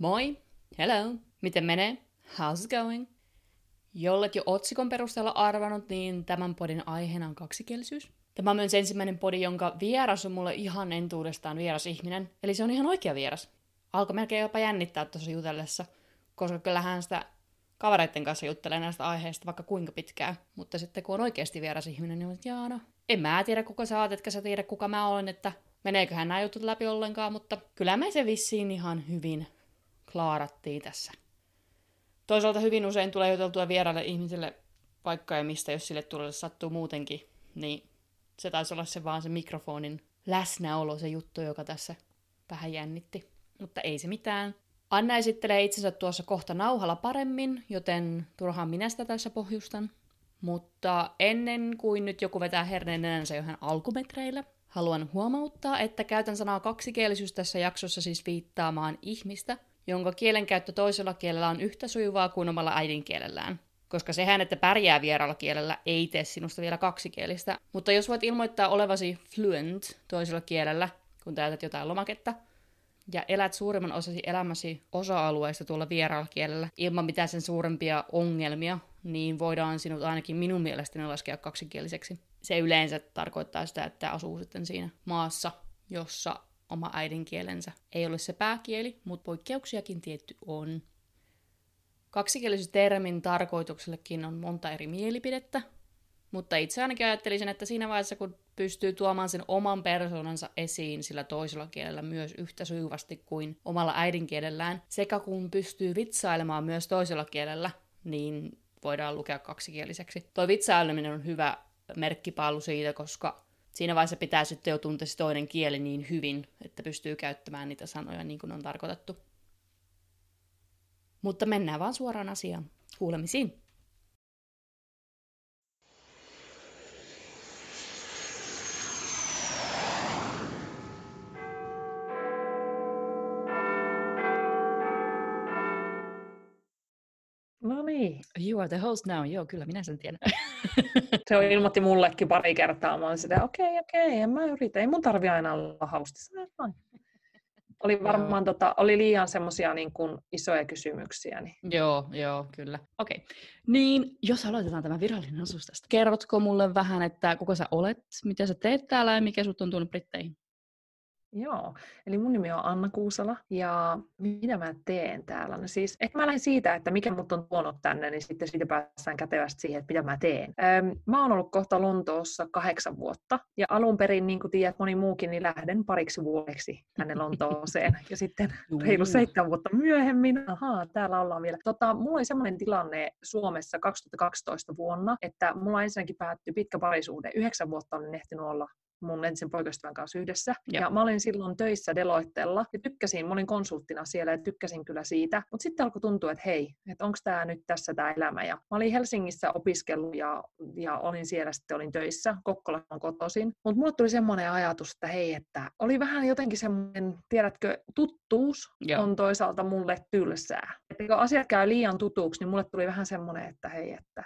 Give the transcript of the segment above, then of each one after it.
Moi, hello, miten menee? How's it going? Jollet jo otsikon perusteella arvannut, niin tämän podin aiheena on kaksikielisyys. Tämä on myös ensimmäinen podi, jonka vieras on mulle ihan entuudestaan vieras ihminen, eli se on ihan oikea vieras. Alkoi melkein jopa jännittää tuossa jutellessa, koska kyllähän sitä kavereiden kanssa juttelee näistä aiheista vaikka kuinka pitkään, mutta sitten kun on oikeasti vieras ihminen, niin on, että no, en mä tiedä kuka sä oot, etkä sä tiedä kuka mä olen, että meneeköhän nämä jutut läpi ollenkaan, mutta kyllä me se vissiin ihan hyvin klaarattiin tässä. Toisaalta hyvin usein tulee juteltua vieraille ihmisille paikkaa ja mistä, jos sille tulee sattuu muutenkin, niin se taisi olla se vaan se mikrofonin läsnäolo, se juttu, joka tässä vähän jännitti. Mutta ei se mitään. Anna esittelee itsensä tuossa kohta nauhalla paremmin, joten turhaan minä sitä tässä pohjustan. Mutta ennen kuin nyt joku vetää herneen nenänsä johon alkumetreillä, haluan huomauttaa, että käytän sanaa kaksikielisyys tässä jaksossa siis viittaamaan ihmistä, jonka kielenkäyttö toisella kielellä on yhtä sujuvaa kuin omalla äidinkielellään. Koska sehän, että pärjää vieraalla kielellä, ei tee sinusta vielä kaksikielistä. Mutta jos voit ilmoittaa olevasi fluent toisella kielellä, kun täytät jotain lomaketta, ja elät suurimman osasi elämäsi osa-alueesta tuolla vieraalla kielellä ilman mitään sen suurempia ongelmia, niin voidaan sinut ainakin minun mielestäni laskea kaksikieliseksi. Se yleensä tarkoittaa sitä, että asuu sitten siinä maassa, jossa oma äidinkielensä ei ole se pääkieli, mutta poikkeuksiakin tietty on. Kaksikielisyystermin tarkoituksellekin on monta eri mielipidettä, mutta itse ainakin ajattelisin, että siinä vaiheessa kun pystyy tuomaan sen oman persoonansa esiin sillä toisella kielellä myös yhtä sujuvasti kuin omalla äidinkielellään, sekä kun pystyy vitsailemaan myös toisella kielellä, niin voidaan lukea kaksikieliseksi. Toi vitsaileminen on hyvä merkkipaalu siitä, koska siinä vaiheessa pitää sitten jo tuntea se toinen kieli niin hyvin, että pystyy käyttämään niitä sanoja niin kuin on tarkoitettu. Mutta mennään vaan suoraan asiaan. Kuulemisiin! No niin. You are the host now. Joo, kyllä minä sen tiedän. Se on ilmoitti mullekin pari kertaa. Mä olin sitä, okei, en mä yritä. Ei mun tarvi aina olla hostissa. Oli varmaan oli liian semmoisia niin kuin isoja kysymyksiä. Niin. Joo, kyllä. Okei. Niin, jos aloitetaan tämä virallinen osuus tästä. Kerrotko mulle vähän, että kuka sä olet, mitä sä teet täällä ja mikä sut on tuonut Britteihin? Joo, eli mun nimi on Anna Kuusala ja mitä mä teen täällä? No siis, ehkä mä lähdin siitä, että mikä mut on tuonut tänne, niin sitten siitä päästään kätevästi siihen, että mitä mä teen. Mä oon ollut kohta Lontoossa 8 vuotta ja alun perin, niin kuin tiedät moni muukin, niin lähden pariksi vuodeksi tänne Lontooseen. Ja sitten reilu 7 vuotta myöhemmin, täällä ollaan vielä. Mulla oli semmoinen tilanne Suomessa 2012 vuonna, että mulla ensinnäkin päättyi pitkä parisuhde. 9 vuotta olin ehtinyt olla mun entisen poikaystävän kanssa yhdessä. Jep. Ja mä olin silloin töissä Deloittella ja tykkäsin, mä olin konsulttina siellä ja tykkäsin kyllä siitä. Mutta sitten alkoi tuntua, että hei, että onko tämä nyt tässä tämä elämä. Ja mä olin Helsingissä opiskellut ja olin siellä sitten olin töissä, Kokkolan kotoisin. Mutta mulle tuli semmoinen ajatus, että hei, että oli vähän jotenkin semmoinen, tiedätkö, tuttuus on toisaalta mulle tylsää. Että kun asiat käy liian tutuksi, niin mulle tuli vähän semmoinen, että hei, että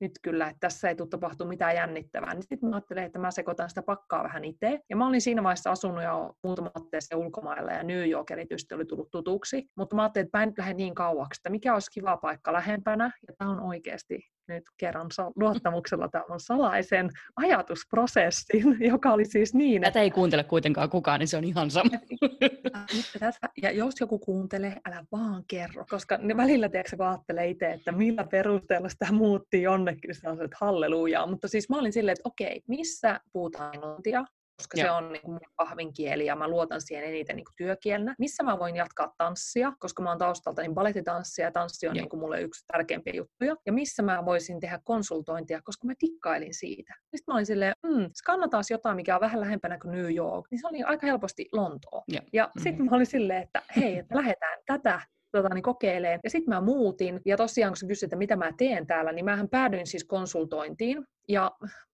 nyt kyllä, että tässä ei tule tapahtua mitään jännittävää. Niin sitten mä ajattelin, että mä sekoitan sitä pakkaa vähän itse. Ja mä olin siinä vaiheessa asunut jo muutama otteeseen ulkomailla ja New York erityisesti oli tullut tutuksi. Mutta mä ajattelin, että mä en nyt lähde niin kauaksi, että mikä olisi kiva paikka lähempänä. Ja tämä on oikeasti nyt kerran luottamuksella tämän salaisen ajatusprosessin, joka oli siis niin, että tätä ei kuuntele kuitenkaan kukaan, niin se on ihan sama. Ja jos joku kuuntelee, älä vaan kerro. Koska välillä tiedätkö, kun ajattelee itse, että millä perusteella sitä muutti jonnekin, niin se on se, että hallelujaa. Mutta siis mä olin silleen, että okei, missä puhutaan englantia? Koska se on niin pahvinkieli ja mä luotan siihen eniten niin työkielenä. Missä mä voin jatkaa tanssia, koska mä oon taustalta niin balettitanssia ja tanssi on niin mulle yksi tärkeimpiä juttuja. Ja missä mä voisin tehdä konsultointia, koska mä tikkailin siitä. Sitten mä olin silleen, skannataan jotain, mikä on vähän lähempänä kuin New York. Niin se oli aika helposti Lontoa. Ja sitten mä olin silleen, että hei, että lähdetään tätä. Niin kokeileen. Ja sitten mä muutin. Ja tosiaan, kun sä kysyt, että mitä mä teen täällä, niin mähän päädyin siis konsultointiin. Ja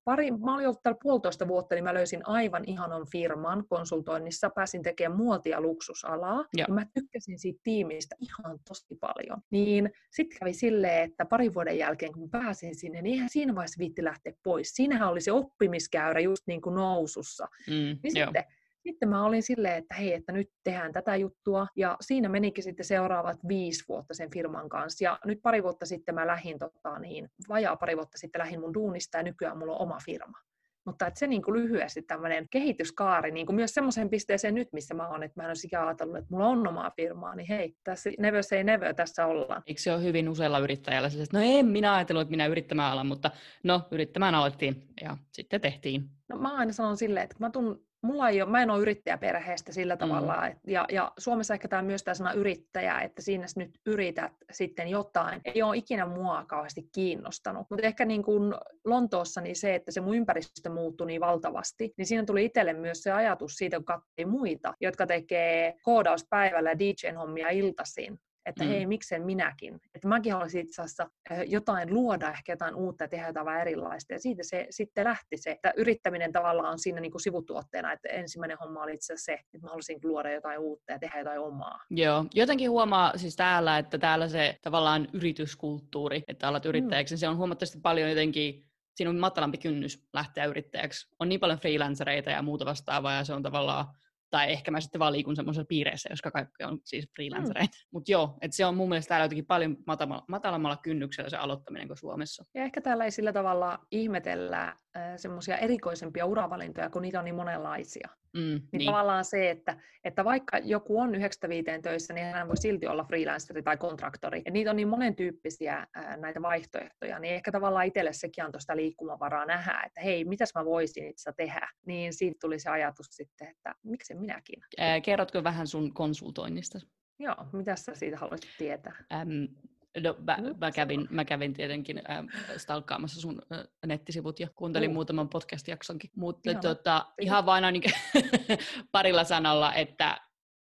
mä olin ollut täällä 1,5 vuotta, niin mä löysin aivan ihanan firman konsultoinnissa. Pääsin tekemään muotia ja luksusalaa. Ja mä tykkäsin siitä tiimistä ihan tosi paljon. Niin sitten kävi silleen, että 2 vuoden jälkeen, kun pääsin sinne, niin eihän siinä vaiheessa viitti lähteä pois. Siinähän oli se oppimiskäyrä just niin kuin nousussa. Niin sitten Sitten mä olin silleen, että hei, että nyt tehdään tätä juttua. Ja siinä menikin sitten seuraavat 5 vuotta sen firman kanssa. Ja nyt vajaa pari vuotta sitten lähdin mun duunista ja nykyään mulla on oma firma. Mutta että se niin kuin lyhyesti tämmöinen kehityskaari, niin kuin myös semmoiseen pisteeseen nyt, missä mä oon, että mä en ole sikä ajatellut, että mulla on omaa firmaa, niin hei, tässä never say never, tässä ollaan. Eikö se ole hyvin usealla yrittäjällä että no en minä ajatellut, että minä yrittämään alan, mutta no yrittämään alettiin ja sitten tehtiin. No mä aina sanon silleen, että mä en ole yrittäjäperheestä sillä tavalla, ja Suomessa ehkä tämä myös tämä sana yrittäjä, että siinä nyt yrität sitten jotain, ei ole ikinä mua kauheasti kiinnostanut. Mutta ehkä niin kuin Lontoossa niin se, että se mun ympäristö muuttui niin valtavasti, niin siinä tuli itselle myös se ajatus siitä, kun katsoi muita, jotka tekee koodauspäivällä DJ-hommia iltaisin. Että hei, miksen minäkin. Että mäkin haluaisin itse asiassa jotain luoda, ehkä jotain uutta ja tehdä jotain vähän erilaista. Ja siitä se sitten lähti se, että yrittäminen tavallaan on siinä niin kuin sivutuotteena. Että ensimmäinen homma oli itse asiassa se, että mä halusin luoda jotain uutta ja tehdä jotain omaa. Joo. Jotenkin huomaa siis täällä, että täällä se tavallaan yrityskulttuuri, että alat yrittäjäksi, se on huomattavasti paljon jotenkin, siinä on matalampi kynnys lähteä yrittäjäksi. On niin paljon freelancereita ja muuta vastaavaa ja se on tavallaan, tai ehkä mä sitten vaan liikun semmoisessa piireissä, koska kaikki on siis freelancereita. Mutta joo, että se on mun mielestä täällä jotenkin paljon matalammalla kynnyksellä se aloittaminen kuin Suomessa. Ja ehkä täällä ei sillä tavalla ihmetellä semmoisia erikoisempia uravalintoja, kun niitä on niin monenlaisia. Niin tavallaan se, että vaikka joku on 9-5 töissä, niin hän voi silti olla freelanceri tai kontraktori. Et niitä on niin monentyyppisiä näitä vaihtoehtoja, niin ehkä tavallaan itselle sekin antoi sitä liikkumavaraa nähdä, että hei, mitäs mä voisin itse tehdä. Niin siitä tuli se ajatus sitten, että miksi minäkin. Kerrotko vähän sun konsultoinnista? Joo, mitä sä siitä haluaisit tietää? No, mä kävin tietenkin stalkkaamassa sun nettisivut ja kuuntelin muutaman podcast-jaksonkin. Mutta ihan vain parilla sanalla,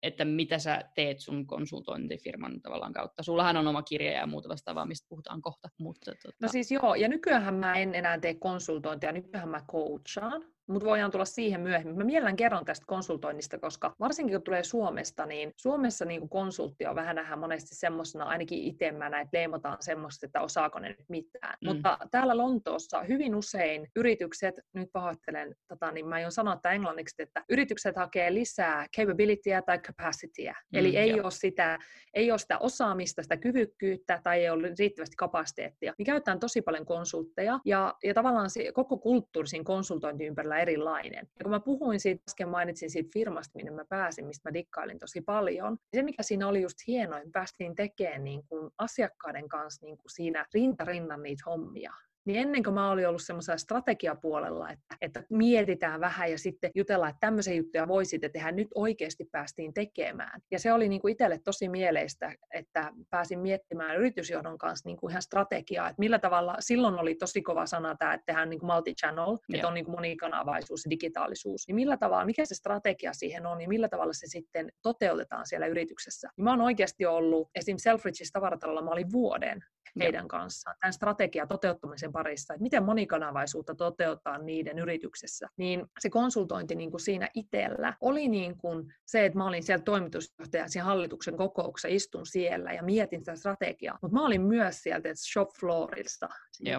että mitä sä teet sun konsultointifirman tavallaan kautta. Sullahan on oma kirja ja muuta vastaavaa, mistä puhutaan kohta. Mutta, No siis joo, ja nykyäänhän mä en enää tee konsultointia, nykyäänhän mä coachaan. Mutta voidaan tulla siihen myöhemmin. Mä mielellään kerron tästä konsultoinnista, koska varsinkin kun tulee Suomesta, niin Suomessa niin konsultti on vähän nähdään monesti semmoisena, ainakin itse mä näin, että leimataan semmoista, että osaako ne nyt mitään. Mutta täällä Lontoossa hyvin usein yritykset, nyt pahoittelen, niin mä aion sanoa tämä englanniksi, että yritykset hakee lisää capabilityä tai capacityä. Eli ei ole sitä osaamista, sitä kyvykkyyttä tai ei ole riittävästi kapasiteettia. Me käytetään tosi paljon konsultteja ja tavallaan se, koko kulttuurisin konsultointi ympärillä erilainen. Ja kun mä puhuin siitä, äsken mainitsin siitä firmasta, minne mä pääsin, mistä mä dikkailin tosi paljon, niin se mikä siinä oli just hienoa, että päästiin tekemään niin kuin asiakkaiden kanssa niin kuin siinä rintarinnan niitä hommia. Niin ennen kuin mä olin ollut semmoisella strategiapuolella, että mietitään vähän ja sitten jutellaan, että tämmöisiä juttuja voi sitten tehdä, nyt oikeasti päästiin tekemään. Ja se oli niin kuin itselle tosi mieleistä, että pääsin miettimään yritysjohdon kanssa niin kuin ihan strategiaa, että millä tavalla, silloin oli tosi kova sana tämä, että tehdään niin kuin multi-channel, että on niin kuin monikanavaisuus ja digitaalisuus. Niin millä tavalla, mikä se strategia siihen on ja millä tavalla se sitten toteutetaan siellä yrityksessä. Ja mä oon oikeasti ollut, esimerkiksi Selfridges tavaratalolla mä olin vuoden heidän kanssaan, tämän strategian toteuttamisen parissa, että miten monikanavaisuutta toteutetaan niiden yrityksessä, niin se konsultointi niin kuin siinä itsellä oli niin kuin se, että mä olin siellä toimitusjohtajan siinä hallituksen kokouksessa, istun siellä ja mietin sitä strategiaa, mutta mä olin myös sieltä shop floorista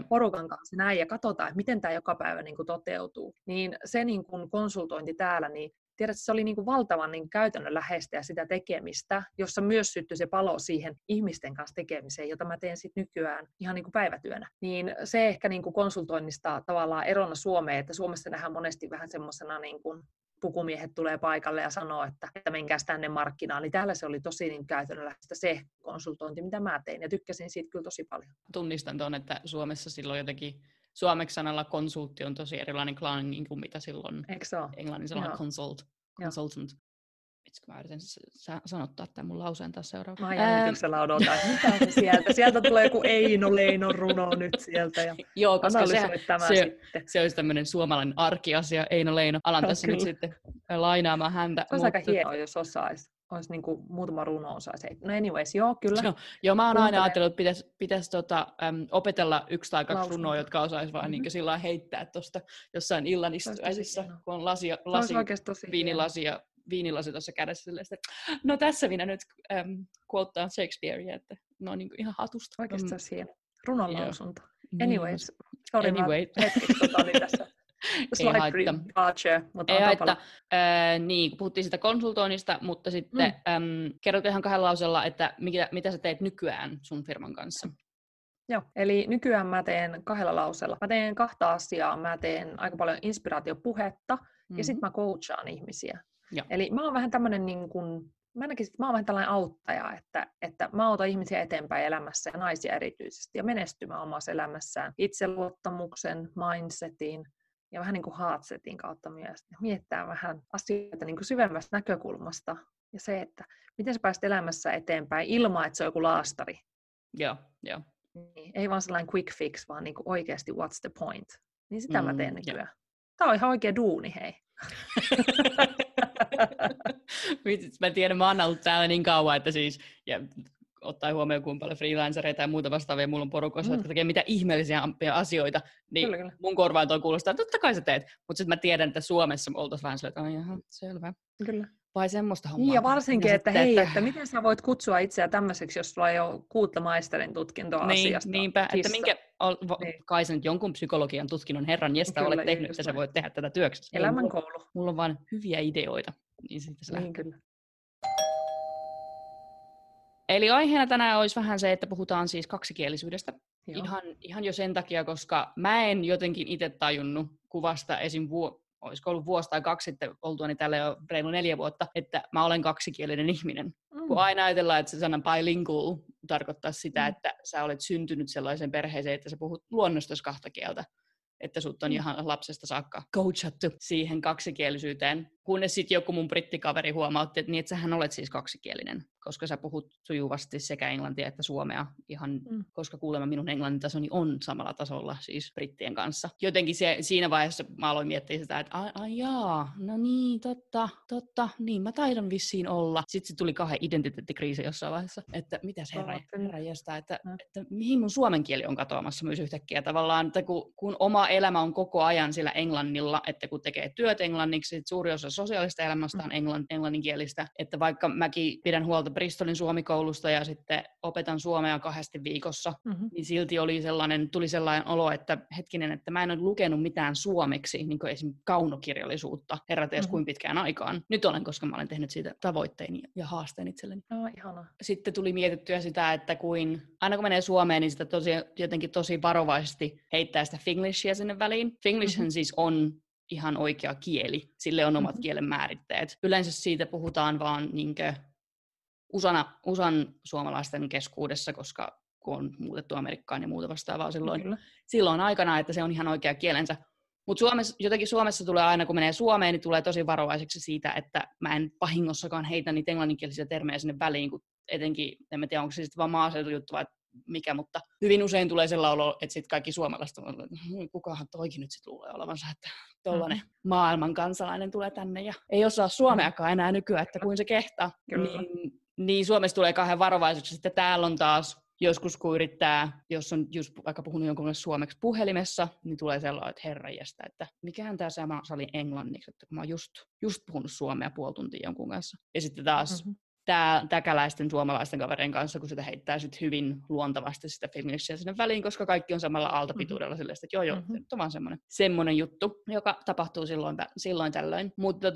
porukan kanssa näin ja katsotaan, että miten tämä joka päivä niin kuin toteutuu, niin se niin kuin konsultointi täällä, niin tiedätkö, se oli niin kuin valtavan niin käytännönläheistä ja sitä tekemistä, jossa myös syttyi se palo siihen ihmisten kanssa tekemiseen, jota mä teen sitten nykyään ihan niin kuin päivätyönä. Niin se ehkä niin kuin konsultoinnista tavallaan erona Suomeen, että Suomessa nähdään monesti vähän semmoisena niin kuin pukumiehet tulee paikalle ja sanoo, että menkääs tänne markkinaan. Niin täällä se oli tosi niin käytännönläheistä se konsultointi, mitä mä tein ja tykkäsin siitä kyllä tosi paljon. Tunnistan tuon, että Suomessa silloin jotenkin suomeksi sanalla konsultti on tosi erilainen klangi kuin mitä silloin englannin sanalla consultant. Mitsikö mä yritän sanottaa tämän mun lauseen taas seuraavaksi? Mä ihan yrityksellä odotan, mitä se sieltä? Sieltä tulee joku Eino Leinon runo nyt sieltä. Ja joo, koska se olisi tämmöinen suomalainen arkiasia, Eino Leino. Alan tässä nyt sitten lainaamaan häntä. Se olisi aika hienoa, jos osaisi. Olisi niin kuin muutama runo osaisi. No anyways, joo, kyllä. Joo, mä oon aina ajatellut, että pitäisi opetella 1 tai 2 runoa, jotka osaisi vaan niin kuin sillä lailla heittää tuosta jossain illan istuaisissa, kun on viinilasi tuossa kädessä. No tässä minä nyt quotetaan Shakespearea, että no niin kuin ihan hatusta. Oikeastaan siihen runonlausunta. Anyways, sorry, mä hetkeksi tässä Niin, kun puhuttiin sitä konsultoinnista, mutta sitten kerrotko ihan kahdella lausella, että mitä sä teet nykyään sun firman kanssa? Joo, eli nykyään mä teen kahdella lauseella. Mä teen kahta asiaa. Mä teen aika paljon inspiraatiopuhetta ja sitten mä coachaan ihmisiä. Joo. Eli mä oon vähän tämmönen niin kuin... Mä näkisin, että mä oon vähän tällainen auttaja, että mä autan ihmisiä eteenpäin elämässä ja naisia erityisesti ja menestymään omassa elämässään itseluottamuksen, mindsetin ja vähän niin kuin heartsetin kautta myös. Miettää vähän asioita niin kuin syvemmästä näkökulmasta ja se, että miten sä pääset elämässä eteenpäin ilman, että se on joku laastari. Joo, joo. Niin, ei vaan sellainen quick fix, vaan niin kuin oikeasti what's the point. Niin sitä mä teen nykyään. Yeah. Tää on ihan oikea duuni, hei. Mä tiedän, mä oon ollut täällä niin kauan, että siis, ja ottaen huomioon, kuinka paljon freelancereita ja muuta vastaavia, mulla on porukoissa, jotka tekee mitä ihmeellisiä asioita, niin kyllä. Mun korvaan toi kuulostaa, että totta kai sä teet, mutta sitten mä tiedän, että Suomessa me oltais vähän silleen, että jaha, selvä. Kyllä. Vai semmoista hommaa. Ja varsinkin, että hei, että miten sä voit kutsua itseä tämmöiseksi, jos sulla ei ole 2 maisterin tutkintoa niin, asiasta. Niinpä, kissa. Että kai sä nyt jonkun psykologian tutkinnon herran jästä kyllä, olet tehnyt, että sä voit tehdä tätä työksessä. Elämänkoulu. Mulla on vaan hyviä ideoita. Niin siitä se lähtee. Kyllä. Eli aiheena tänään olisi vähän se, että puhutaan siis kaksikielisyydestä. Ihan jo sen takia, koska mä en jotenkin itse tajunnut kuvasta esim. Olisiko ollut vuosi tai 2 sitten oltuani täällä jo reilu 4 vuotta, että mä olen kaksikielinen ihminen. Kun aina ajatellaan, että se sana bilingual tarkoittaa sitä, että sä olet syntynyt sellaiseen perheeseen, että sä puhut luonnostas 2 kieltä. Että sut on ihan lapsesta saakka coachattu siihen kaksikielisyyteen. Kunnes sitten joku mun brittikaveri huomautti, että niin, että sähän olet siis kaksikielinen, koska sä puhut sujuvasti sekä englantia että suomea ihan, koska kuulemma minun englannin tasoni on samalla tasolla siis brittien kanssa. Jotenkin siinä vaiheessa mä aloin miettiä sitä, että jaa, no niin, totta, niin mä taidan vissiin olla. Sitten se tuli kahden identiteettikriisi jossain vaiheessa, että mitäs herra jästää, että mihin mun suomen kieli on katoamassa myös yhtäkkiä tavallaan, että kun oma elämä on koko ajan sillä englannilla, että kun tekee työt englanniksi, suuri osa sosiaalista elämästä on englanninkielistä, että vaikka mäkin pidän huolta Bristolin suomikoulusta ja sitten opetan suomea 2 viikossa, niin silti oli tuli sellainen olo, että hetkinen, että mä en ole lukenut mitään suomeksi, niin kuin esimerkiksi kaunokirjallisuutta, herratees kuin pitkään aikaan. Nyt olen, koska mä olen tehnyt siitä tavoitteeni ja haasteen itselleni. No, ihanaa. Sitten tuli mietittyä sitä, että aina kun menee Suomeen, niin sitä jotenkin tosi varovaisesti heittää sitä Finglishia sinne väliin. Finglishan siis on ihan oikea kieli. Sille on omat kielen määritteet. Yleensä siitä puhutaan vaan niinkö usan suomalaisten keskuudessa, koska kun on muutettu Amerikkaan ja muuta vastaavaa silloin aikana, että se on ihan oikea kielensä. Mutta jotenkin Suomessa tulee aina, kun menee Suomeen, niin tulee tosi varovaiseksi siitä, että mä en vahingossakaan heitä niitä englanninkielisiä termejä sinne väliin, kun etenkin, en tiedä, onko se sitten vaan maaseutujuttu vai mikä, mutta hyvin usein tulee sellainen olo, että sitten kaikki suomalaiset on, että kukahan toikin nyt sitten luulee olevansa, että tollainen maailman kansalainen tulee tänne ja ei osaa suomeakaan enää nykyään, että kuin se kehtaa. Niin Suomessa tulee kahden varovaisuudeksi. Sitten täällä on taas joskus, kun yrittää, jos on just vaikka puhunut jonkun kanssa suomeksi puhelimessa, niin tulee sellainen, että herranjestä, että mikähän tämä sama sali englanniksi, että kun mä oon just puhunut suomea puoli tuntia jonkun kanssa. Ja sitten taas täkäläisten suomalaisten kaverien kanssa, kun sitä heittää sit hyvin luontavasti sitä Finglishia sinne väliin, koska kaikki on samalla aaltapituudella silleen, että joo, nyt on vaan semmoinen juttu, joka tapahtuu silloin tällöin. Mutta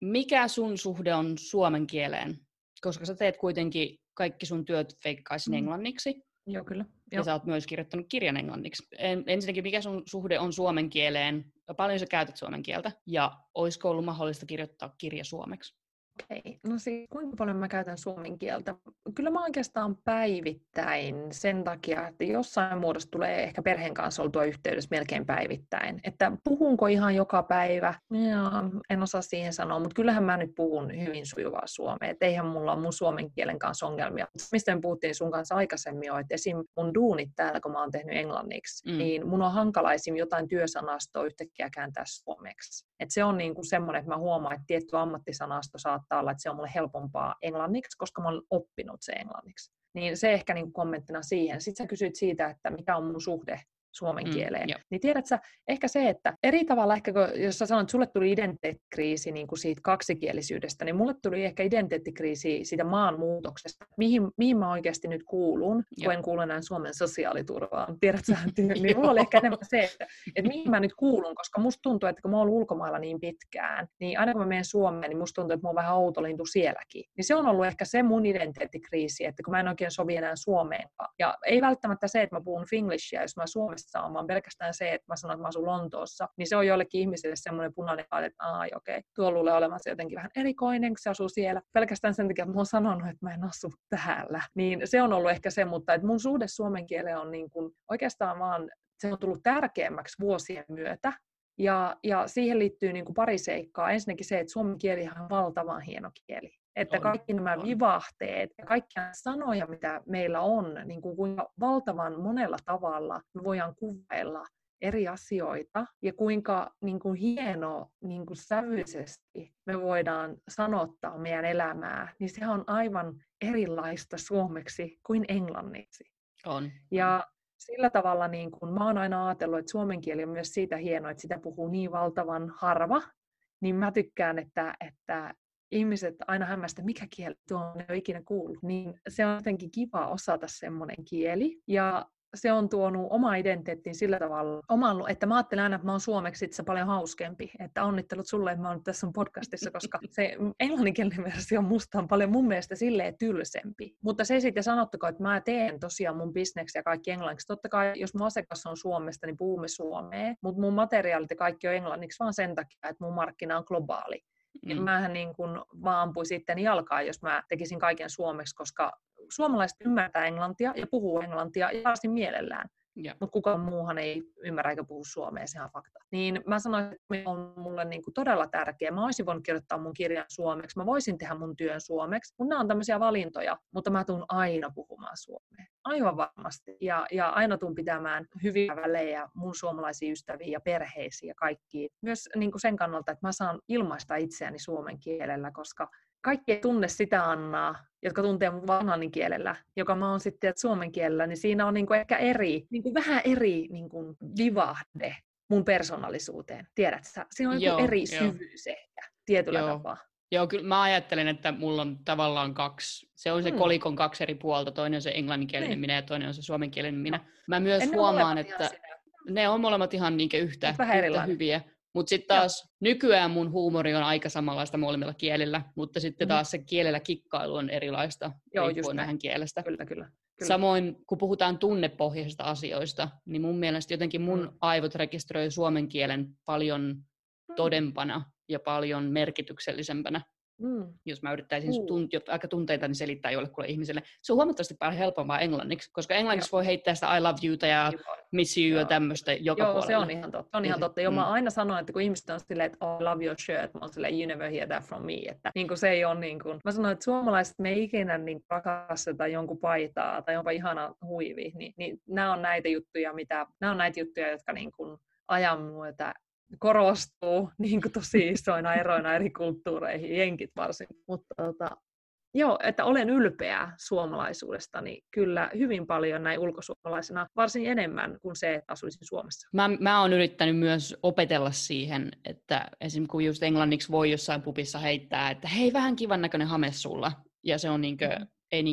mikä sun suhde on suomen kieleen? Koska sä teet kuitenkin kaikki sun työt feikkaisin englanniksi. Joo, kyllä. Ja sä oot myös kirjoittanut kirjan englanniksi. Ensinnäkin, mikä sun suhde on suomen kieleen? Paljon sä käytät suomen kieltä? Ja olisiko ollut mahdollista kirjoittaa kirja suomeksi? Okei, no siis kuinka paljon mä käytän suomen kieltä? Kyllä mä oikeastaan päivittäin sen takia, että jossain muodossa tulee ehkä perheen kanssa oltua yhteydessä melkein päivittäin. Että puhunko ihan joka päivä? En osaa siihen sanoa, mutta kyllähän mä nyt puhun hyvin sujuvaa suomea. Et eihän mulla ole mun suomen kielen kanssa ongelmia. Mistä me puhuttiin sun kanssa aikaisemmin jo, että esim. Mun duunit täällä, kun mä oon tehnyt englanniksi, niin mun on hankala esim. Jotain työsanastoa yhtäkkiä kääntää suomeksi. Et se on niinku semmoinen, että mä huomaan, että tietty ammattisanasto saattaa olla, että se on mulle helpompaa englanniksi, koska mä olen oppinut se englanniksi. Niin se ehkä niinku kommenttina siihen. Sitten sä kysyit siitä, että mikä on mun suhde suomen kieleen. Niin tiedätkö, ehkä se, että eri tavalla, ehkä jos sä sanoit, että sulle tuli identiteettikriisi niin kuin siitä kaksikielisyydestä, niin mulle tuli ehkä identiteettikriisi siitä maanmuutoksesta, mihin mä oikeasti nyt kuulun, kun en kuulu enää Suomen sosiaaliturvaan. Tiedätkö, niin mulla oli ehkä enemmän se, että mihin mä nyt kuulun, koska musta tuntuu, että kun mä oon ollut ulkomailla niin pitkään, niin aina kun mä menen Suomeen, niin musta tuntuu, että mä oon vähän outolintu sielläkin. Niin se on ollut ehkä se mun identiteettikriisi, että kun mä en oikein sovi enää suomeenkaan. Ja ei välttämättä se, että mä puhun finglishia, jos mä Suomessa oon, vaan pelkästään se, että mä sanon, että mä asun Lontoossa, niin se on jollekin ihmiselle semmoinen punainen vaate, että okei, tuo luulee olevansa jotenkin vähän erikoinen, kun se asuu siellä. Pelkästään sen takia, että mä oon sanonut, että mä en asu täällä. Niin se on ollut ehkä se, mutta että mun suhde suomen kieleen on niin kuin oikeastaan vaan, se on tullut tärkeämmäksi vuosien myötä. Ja siihen liittyy niin kuin pari seikkaa. Ensinnäkin se, että suomen kielihan on valtavan hieno kieli. Että kaikki nämä vivahteet ja kaikkia sanoja, mitä meillä on, niin kuin kuinka valtavan monella tavalla me voidaan kuvailla eri asioita ja kuinka niin kuin hieno niin kuin sävyisesti me voidaan sanottaa meidän elämää, niin se on aivan erilaista suomeksi kuin englanniksi. On. Ja sillä tavalla niin kuin mä oon aina ajatellut, että suomen kieli on myös siitä hienoa, että sitä puhuu niin valtavan harva, niin mä tykkään, että ihmiset aina hämmästä, mikä kieli tuo on, ei ole ikinä kuullut. Niin se on jotenkin kiva osata semmoinen kieli. Ja se on tuonut oma identiteettiin sillä tavalla, että mä ajattelen aina, että mä oon suomeksi itse paljon hauskempi. Että onnittelut sulle, että mä oon nyt tässä sun podcastissa, koska se englanninkielinen versio musta on paljon mun mielestä silleen tylsempi. Mutta se sitten sanottakoon, että mä teen tosiaan mun bisneksi ja kaikki englanniksi. Totta kai, jos mun asiakas on Suomesta, niin puhumme suomea. Mutta mun materiaalit ja kaikki on englanniksi vaan sen takia, että mun markkina on globaali. Ja mähän niin kuin vaan ampuin sitten jalkaa, jos mä tekisin kaiken suomeksi, koska suomalaiset ymmärtää englantia ja puhuu englantia ja varsin mielellään. Mutta kukaan muuhan ei ymmärrä eikä puhu suomea, sehän on fakta. Niin mä sanoin, että se on mulle niinku todella tärkeä. Mä olisin voinut kirjoittaa mun kirjan suomeksi, mä voisin tehdä mun työn suomeksi, mutta nämä on tämmöisiä valintoja, mutta mä tuun aina puhumaan suomea. Aivan varmasti. Ja aina tuun pitämään hyviä välejä mun suomalaisia ystäviä ja perheisiä ja kaikkiin. Myös niinku sen kannalta, että mä saan ilmaista itseäni suomen kielellä, koska kaikki ei tunne sitä Annaa, jotka tuntee mun vanhanin kielellä, joka mä oon sitten suomen kielellä, niin siinä on niinku ehkä eri, niinku vähän eri niinku vivahde mun persoonallisuuteen. Tiedätkö sä? Siinä on joku eri syvyys ehkä tietyllä tapaa. Joo, kyllä mä ajattelen, että mulla on tavallaan kaksi. Se on se kolikon kaksi eri puolta. Toinen on se englanninkielinen minä ja toinen on se suomenkielinen minä. Mä myös huomaan, että ne on molemmat ihan niinkä yhtä hyviä. Mutta sitten taas nykyään mun huumori on aika samanlaista molemmilla kielillä, mutta sitten taas se kielellä kikkailu on erilaista, riippuen vähän kielestä. Kyllä. Samoin, kun puhutaan tunnepohjaisista asioista, niin mun mielestä jotenkin mun aivot rekisteröi suomen kielen paljon todempana ja paljon merkityksellisempänä. Jos mä yrittäisin aika tunteitani selittää jollekulle ihmiselle. Se on huomattavasti paljon helpompaa englanniksi, koska englanniksi voi heittää sitä I love youta ja miss you ja tämmöistä joka puolella. Se on ihan totta. Mä aina sanon, että kun ihmiset on silleen, että I love your shirt, mä oon silleen, you never hear that from me. Että niin kuin se ei ole niin kuin. Mä sanon, että suomalaiset me ei ikinä niin rakasteta jonkun paitaa tai jonpa ihana huivi. Niin nämä on näitä juttuja, jotka niin kuin ajan myötä korostuu niin kuin tosi isoina eroina eri kulttuureihin, jenkit varsin. Mutta että olen ylpeä suomalaisuudestani kyllä hyvin paljon näin ulkosuomalaisena, varsin enemmän kuin se, että asuisin Suomessa. Mä oon yrittänyt myös opetella siihen, että esimerkiksi kun just englanniksi voi jossain pubissa heittää, että hei, vähän kivan näköinen hame sulla, ja se on ei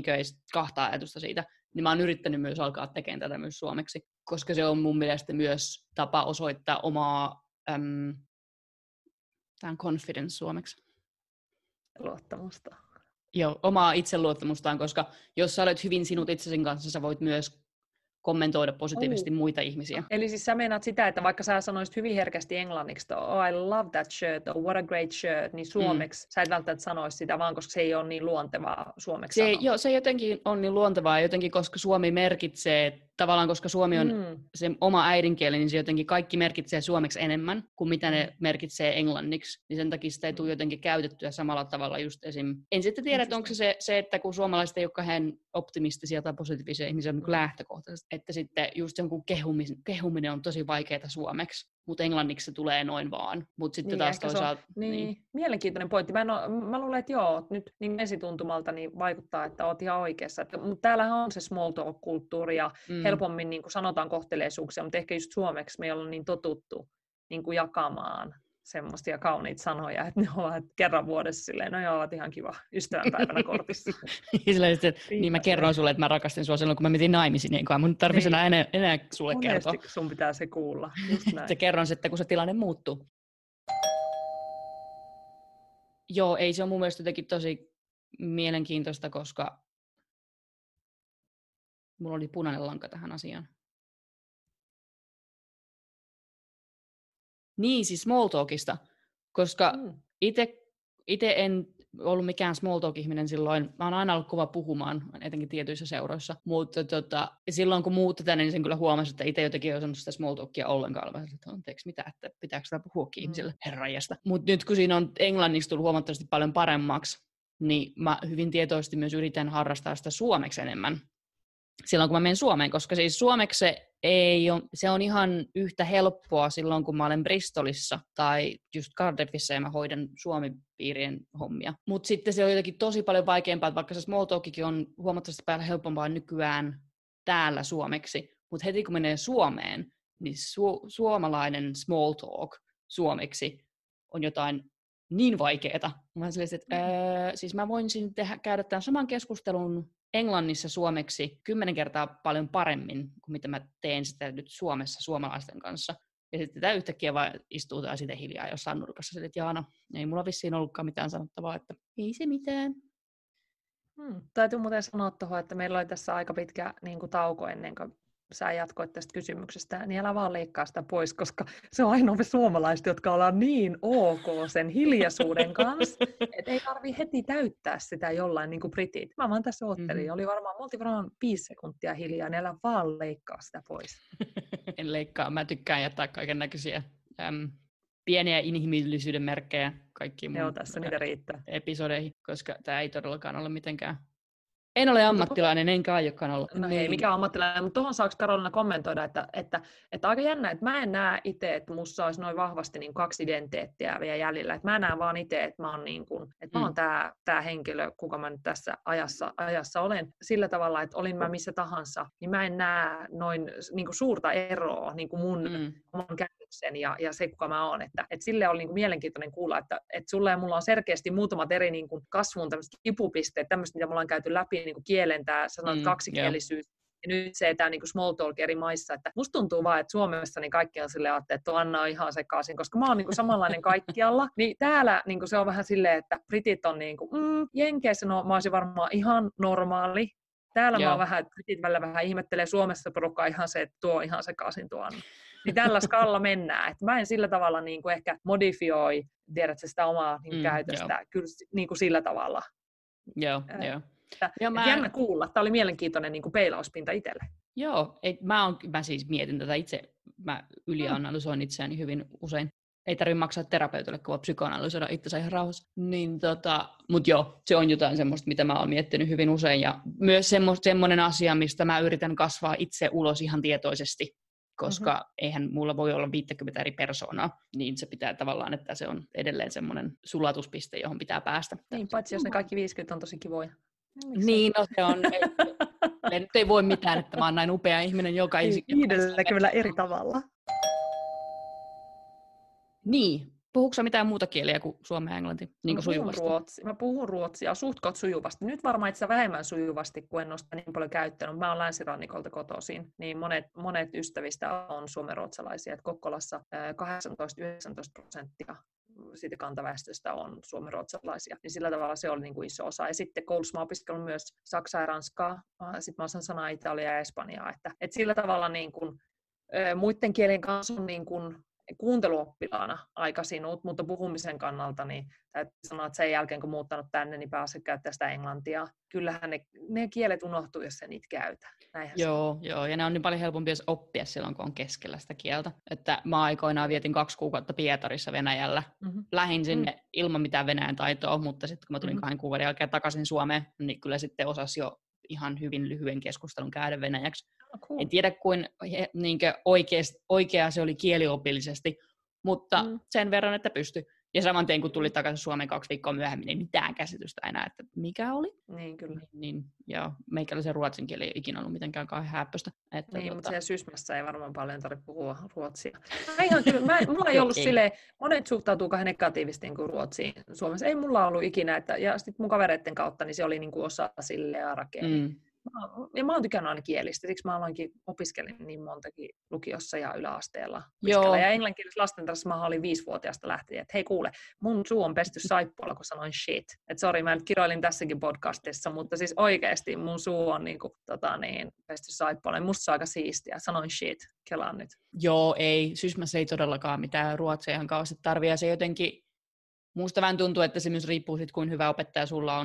kahta ajatusta siitä, niin mä oon yrittänyt myös alkaa tekemään tätä myös suomeksi, koska se on mun mielestä myös tapa osoittaa omaa tämä on confidence suomeksi. Luottamusta. Joo, omaa itseluottamustaan, koska jos sä olet hyvin sinut itsesi kanssa, sä voit myös kommentoida positiivisesti muita ihmisiä. Eli siis sä meinaat sitä, että vaikka sä sanoisit hyvin herkästi englanniksi, I love that shirt, or what a great shirt, niin suomeksi sä et välttämättä sanoisi sitä vaan, koska se ei ole niin luontevaa suomeksi sanoa. Se jotenkin on niin luontevaa, jotenkin koska suomi merkitsee, tavallaan koska suomi on se oma äidinkieli, niin se jotenkin kaikki merkitsee suomeksi enemmän kuin mitä ne merkitsee englanniksi. Niin sen takia sitä ei tule jotenkin käytettyä samalla tavalla just esim. En sitten tiedä, että onko se, että kun suomalaiset ei ole kahden optimistisia tai positiivisia ihmisiä, on niin lähtökohtaisesti, että sitten just jonkun kehuminen on tosi vaikeaa suomeksi. mutta englanniksi se tulee noin vaan. Mutta sitten niin, taas toisaalta... Niin. Mielenkiintoinen pointti. Mä luulen, että joo, nyt niin esituntumalta niin vaikuttaa, että oot ihan oikeassa. Mutta täällähän on se small talk-kulttuuri ja helpommin niin kuin sanotaan kohteleisuuksia, mutta ehkä just suomeksi me ei olla niin totuttu niin kuin jakamaan semmoista ja kauniita sanoja, että ne ovat kerran vuodessa silleen, no joo, ovat ihan kiva ystävänpäivänä kortissa. Silleen, että, niin mä kerron sulle, että mä rakastin sua silloin, kun mä menin naimisiin, niin kuin mun tarvitsisi enää sulle kertoa. Sun pitää se kuulla. Se kerron sitten, kun se tilanne muuttuu. Joo, ei se on mun mielestä jotenkin tosi mielenkiintoista, koska mulla oli punainen lanka tähän asiaan. Niin, siis small talkista, koska itse en ollut mikään small talk-ihminen silloin. Mä oon aina ollut kova puhumaan, etenkin tietyissä seuroissa. Mutta silloin kun muutti tänne, niin sen kyllä huomasin, että itse jotenkin ei osannut sitä small talkia ollenkaan. Mä sanoin, että anteeksi, mitä, että pitääkö sitä puhuakin ihmiselle herranjästä. Mutta nyt kun siinä on englanniksi tullut huomattavasti paljon paremmaksi, niin mä hyvin tietoisesti myös yritän harrastaa sitä suomeksi enemmän. Silloin kun mä menen Suomeen, koska siis suomeksi se on ihan yhtä helppoa silloin kun mä olen Bristolissa tai just Cardiffissa ja mä hoidan suomipiirien hommia. Mutta sitten se on jotenkin tosi paljon vaikeampaa, että vaikka se small talkikin on huomattavasti päällä helpompaa nykyään täällä suomeksi, mutta heti kun menee Suomeen, niin suomalainen small talk suomeksi on jotain niin vaikeeta. Mä silleen, että siis mä voin käydä tämän saman keskustelun englannissa suomeksi 10 kertaa paljon paremmin kuin mitä mä teen sitä nyt Suomessa suomalaisten kanssa. Ja sitten tämä yhtäkkiä vaan istuu taas sitten hiljaa jossain nurkassa. Sitten, että Jaana, ei mulla vissiin ollutkaan mitään sanottavaa, että ei se mitään. Täytyy muuten sanoa tuohon, että meillä oli tässä aika pitkä niin kuin tauko ennen kuin sä jatkoit tästä kysymyksestä, niin älä vaan leikkaa sitä pois, koska se on ainoa me suomalaiset, jotka ollaan niin ok sen hiljaisuuden kanssa, että ei tarvii heti täyttää sitä jollain niin kuin britit. Mä vaan tässä oottelin, oli varmaan 5 sekuntia hiljaa, niin älä vaan leikkaa sitä pois. En leikkaa, mä tykkään jättää kaikennäköisiä pieniä inhimillisyyden merkkejä kaikkiin mun episodeihin, koska tää ei todellakaan ole mitenkään. En ole ammattilainen, enkä aiokkaan olla. No hei, mikä ammattilainen, mutta tuohon saako Karolina kommentoida, että aika jännä, että mä en näe itse, että musta olisi noin vahvasti niin 2 identiteettiä vielä jäljellä. Että mä näen vaan itse, että mä oon, niin kuin, että mä oon tää henkilö, kuka mä nyt tässä ajassa olen. Sillä tavalla, että olin mä missä tahansa, niin mä en näe noin niin kuin suurta eroa niin kuin mun käsityksen ja se, kuka mä oon. Että sille oli niin kuin mielenkiintoinen kuulla, että sulle ja mulla on selkeästi muutamat eri niin kuin kasvun tämmöiset kipupisteet, tämmöiset, mitä mulla on käyty läpi, niin kuin kielen tämä, sanotaan kaksikielisyys. Ja nyt se tämä niin small talk eri maissa. Että musta tuntuu vaan, että Suomessa niin kaikki on silleen, että Anna on ihan sekaisin, koska mä oon niin samanlainen kaikkialla. Niin täällä niin se on vähän silleen, että britit on niin kuin, jenkeissä no, mä olisin varmaan ihan normaali. Täällä mä oon vähän, britit välillä vähän ihmettelee, Suomessa porukka ihan se, että tuo on ihan sekaisin tuo Anna. Niin tällä skalla mennään. Et mä en sillä tavalla niin kuin ehkä modifioi, tiedätkö sitä omaa niin käytöstä. Kyllä niin kuin sillä tavalla. Joo. Jännä kuulla. Tämä oli mielenkiintoinen niin kuin peilauspinta itselle. Joo, mä siis mietin tätä itse. Mä ylianalysoin itseäni hyvin usein. Ei tarvitse maksaa terapeutille, kun voi psykoanalysoida itsensä ihan rauhassa. Niin, mut joo, se on jotain semmoista, mitä mä oon miettinyt hyvin usein. Ja myös semmoinen asia, mistä mä yritän kasvaa itse ulos ihan tietoisesti. Koska eihän mulla voi olla 50 eri persoonaa, niin se pitää tavallaan, että se on edelleen semmoinen sulatuspiste, johon pitää päästä. Niin, paitsi jos ne kaikki 50 on tosi kivoja. Niin, no se on. Ei voi mitään, että mä oon näin upea ihminen joka ikinä. 50 eri tavalla. Niin. Puhuuko sä mitään muuta kieliä kuin suomea ja englanti? Niin kuin sujuvasti? Mä puhun ruotsia suhtkoot sujuvasti. Nyt varmaan itse vähemmän sujuvasti, kun en ole sitä niin paljon käyttänyt. Mä oon länsirannikolta kotoisin, niin monet ystävistä on suomenruotsalaisia. Et Kokkolassa 18-19% siitä kantaväestöstä on suomenruotsalaisia. Niin sillä tavalla se oli niin kuin iso osa. Ja sitten koulussa mä opiskelin myös saksaa ja ranskaa. Sitten mä osan sanaa italiaa ja espanjaa. Et sillä tavalla niin kuin, muiden kielien kanssa on niin kuin kuunteluoppilaana aika sinut, mutta puhumisen kannalta niin täytyy sanoa, että sen jälkeen kun muuttanut tänne, niin pääsee käyttämään sitä englantia. Kyllähän ne kielet unohtuu, jos sen niitä käytä. Joo, ja ne on niin paljon helpompi oppia silloin, kun on keskellä sitä kieltä. Että mä aikoinaan vietin 2 kuukautta Pietarissa Venäjällä. Lähin sinne ilman mitään venäjän taitoa, mutta sitten kun mä tulin 2 kuukauden jälkeen takaisin Suomeen, niin kyllä sitten osasi jo ihan hyvin lyhyen keskustelun käydä venäjäksi. Cool. En tiedä, kuin oikea se oli kieliopillisesti, mutta sen verran, että pystyi. Ja saman tein, kun tuli takaisin Suomeen 2 viikkoa myöhemmin, ei mitään käsitystä enää, että mikä oli. Niin, kyllä. Ja meikäläisen ruotsin kieli ei ikinä ollut mitenkään häppöistä. Että niin, mutta siellä Sysmässä ei varmaan paljon tarvitse puhua ruotsia. Mulla ei ollut silleen, monet suhtautuu negatiivisesti niin kuin ruotsiin Suomessa. Ei mulla ollut ikinä, että, ja sitten mun kavereiden kautta niin se oli niin kuin osa silleen arkeen. Ja mä oon tykännyt aina kielistä, siksi mä aloinkin opiskelin niin montakin lukiossa ja yläasteella. Joo. Ja englanninkielessä lastentarhassa mä olin 5-vuotiaasta lähtien, että hei kuule, mun suu on pesty saippualla, kun sanoin shit. Että sori, mä nyt kiroilin tässäkin podcastissa, mutta siis oikeesti mun suu on niinku, pesty saippualla. Ja musta se on aika siistiä, sanoin shit, kelaan nyt. Joo, ei, Sysmässä ei todellakaan mitään ruotsia ihan kauheasti tarvii, ja se jotenkin... Musta vähän tuntuu, että se myös riippuu siitä, kuin hyvä opettaja sulla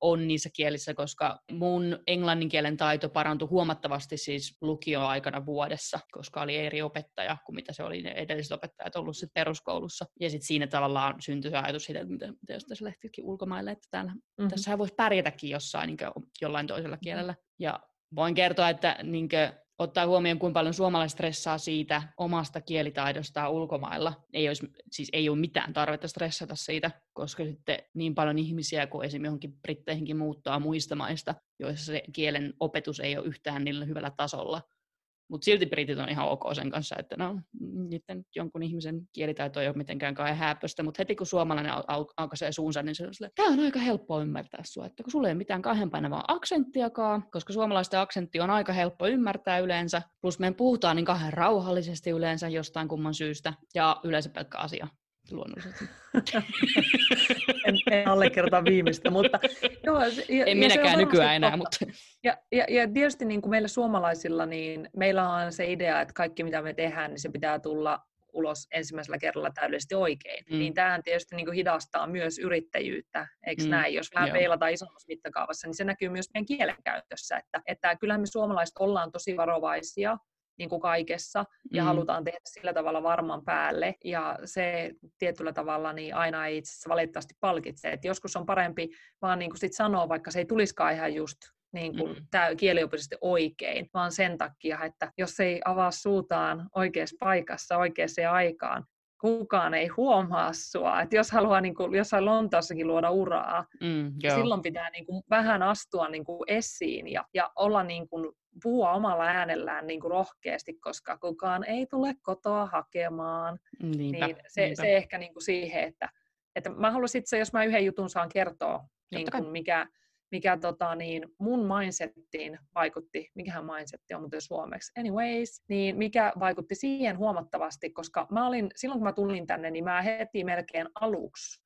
on niissä kielissä, koska mun englannin kielen taito parantui huomattavasti siis lukioaikana vuodessa, koska oli eri opettaja kuin mitä se oli ne edelliset opettajat ollut sit peruskoulussa. Ja sitten siinä tavallaan syntyi se ajatus siitä, että mitä jos tässä lähtikin ulkomaille, että täällä, tässähän voisi pärjätäkin jossain jollain toisella kielellä. Ja voin kertoa, että ottaa huomioon, kuinka paljon suomalaiset stressaa siitä omasta kielitaidostaan ulkomailla. Ei ole mitään tarvetta stressata siitä, koska sitten niin paljon ihmisiä, kun esimerkiksi johonkin britteihinkin muuttaa muista maista, joissa se kielen opetus ei ole yhtään niillä hyvällä tasolla. Mutta silti britit on ihan ok sen kanssa, että niiden jonkun ihmisen kielitaito ei ole mitenkään häppöistä, mutta heti kun suomalainen aukaisee suunsa, niin se on silleen, tää on aika helppoa ymmärtää sua, että kun sulla ei ole mitään kahdenpainavaa aksenttiakaan, koska suomalaisten aksentti on aika helppo ymmärtää yleensä, plus me puhutaan niin kahden rauhallisesti yleensä jostain kumman syystä, ja yleensä pelkkä asia. Luonnollisesti. en allekirjoita viimeistä, mutta... Joo, en minäkään nykyään enää, mutta... Ja tietysti niin kuin meillä suomalaisilla, niin meillä on se idea, että kaikki mitä me tehdään, niin se pitää tulla ulos ensimmäisellä kerralla täydellisesti oikein. Niin tämähän tietysti niin kuin hidastaa myös yrittäjyyttä, eikö näin? Jos vähän peilataan isommassa mittakaavassa, niin se näkyy myös meidän kielenkäytössä. Että kyllähän me suomalaiset ollaan tosi varovaisia, niin kuin kaikessa, ja halutaan tehdä sillä tavalla varman päälle, ja se tietyllä tavalla niin aina ei itse asiassa valitettavasti palkitse, että joskus on parempi vaan niin kuin sit sanoa, vaikka se ei tulisikaan ihan just niin kuin kieliopisesti oikein, vaan sen takia, että jos ei avaa suutaan oikeassa paikassa, oikeaan aikaan, kukaan ei huomaa sua, että jos haluaa niin kuin, jossain Lontoossakin luoda uraa, silloin pitää niin kuin vähän astua niin kuin esiin ja olla niin kuin puhua omalla äänellään niin kuin rohkeasti, koska kukaan ei tule kotoa hakemaan. Niinpä. Se ehkä niin kuin siihen, että mä haluaisin itse, jos mä yhden jutun saan kertoa, niin kuin mikä mun mindsettiin vaikutti, mikähän mindsetti on muuten suomeksi, anyways, niin mikä vaikutti siihen huomattavasti, koska silloin kun mä tulin tänne, niin mä heti melkein aluksi,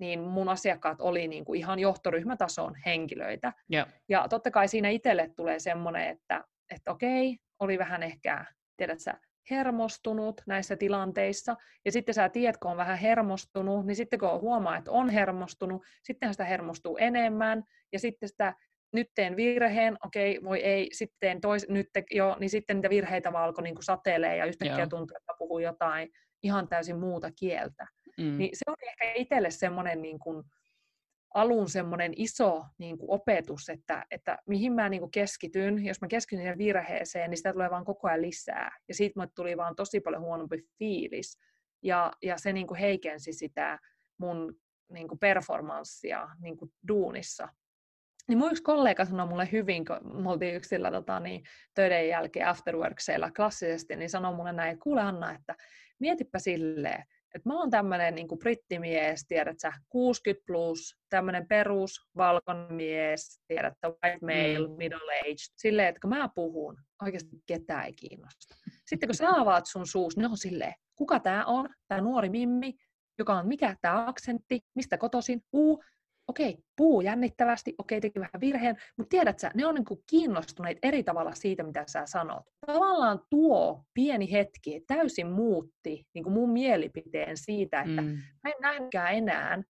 niin mun asiakkaat oli niinku ihan johtoryhmätason henkilöitä. Yeah. Ja totta kai siinä itselle tulee semmoinen, että okei, oli vähän ehkä, tiedät sä, hermostunut näissä tilanteissa, ja sitten sä tiedät, kun on vähän hermostunut, niin sitten kun huomaa, että on hermostunut, sittenhän sitä hermostuu enemmän, ja sitten sitä nyt teen virheen, okei, voi ei, sitten teen niin sitten niitä virheitä vaan alkoi niinku satelee, ja yhtäkkiä tuntuu, että puhuu jotain ihan täysin muuta kieltä. Niin se on ehkä itselle semmoinen niin kuin alun semmoinen iso niin kuin opetus, että mihin mä niin kuin keskityn. Jos mä keskityn virheeseen, niin sitä tulee vaan koko ajan lisää. Ja siitä mulle tuli vaan tosi paljon huonompi fiilis. Ja se niin kuin heikensi sitä mun niin kuin performanssia niin kuin duunissa. Niin mun yksi kollega sanoi mulle hyvin, kun me oltiin yksillä töiden jälkeen afterworkseilla klassisesti, niin sanoi mulle näin, että kuule Anna, että mietipä silleen, että mä oon tämmönen niin kuin brittimies, tiedät sä, 60+, tämmönen perus valkoinen mies, tiedät sä, white male, middle-aged, silleen, että kun mä puhun, oikeasti ketään ei kiinnosta. Sitten kun sä avaat sun suus, niin on silleen, kuka tää on, tää nuori mimmi, joka on, mikä tää aksentti, mistä kotoisin, puhuu jännittävästi, teki vähän virheen, mutta tiedät sä, ne on niin kuin kiinnostuneet eri tavalla siitä, mitä sä sanot. Tavallaan tuo pieni hetki täysin muutti niin kuin mun mielipiteen siitä, että mä en nähäkään enää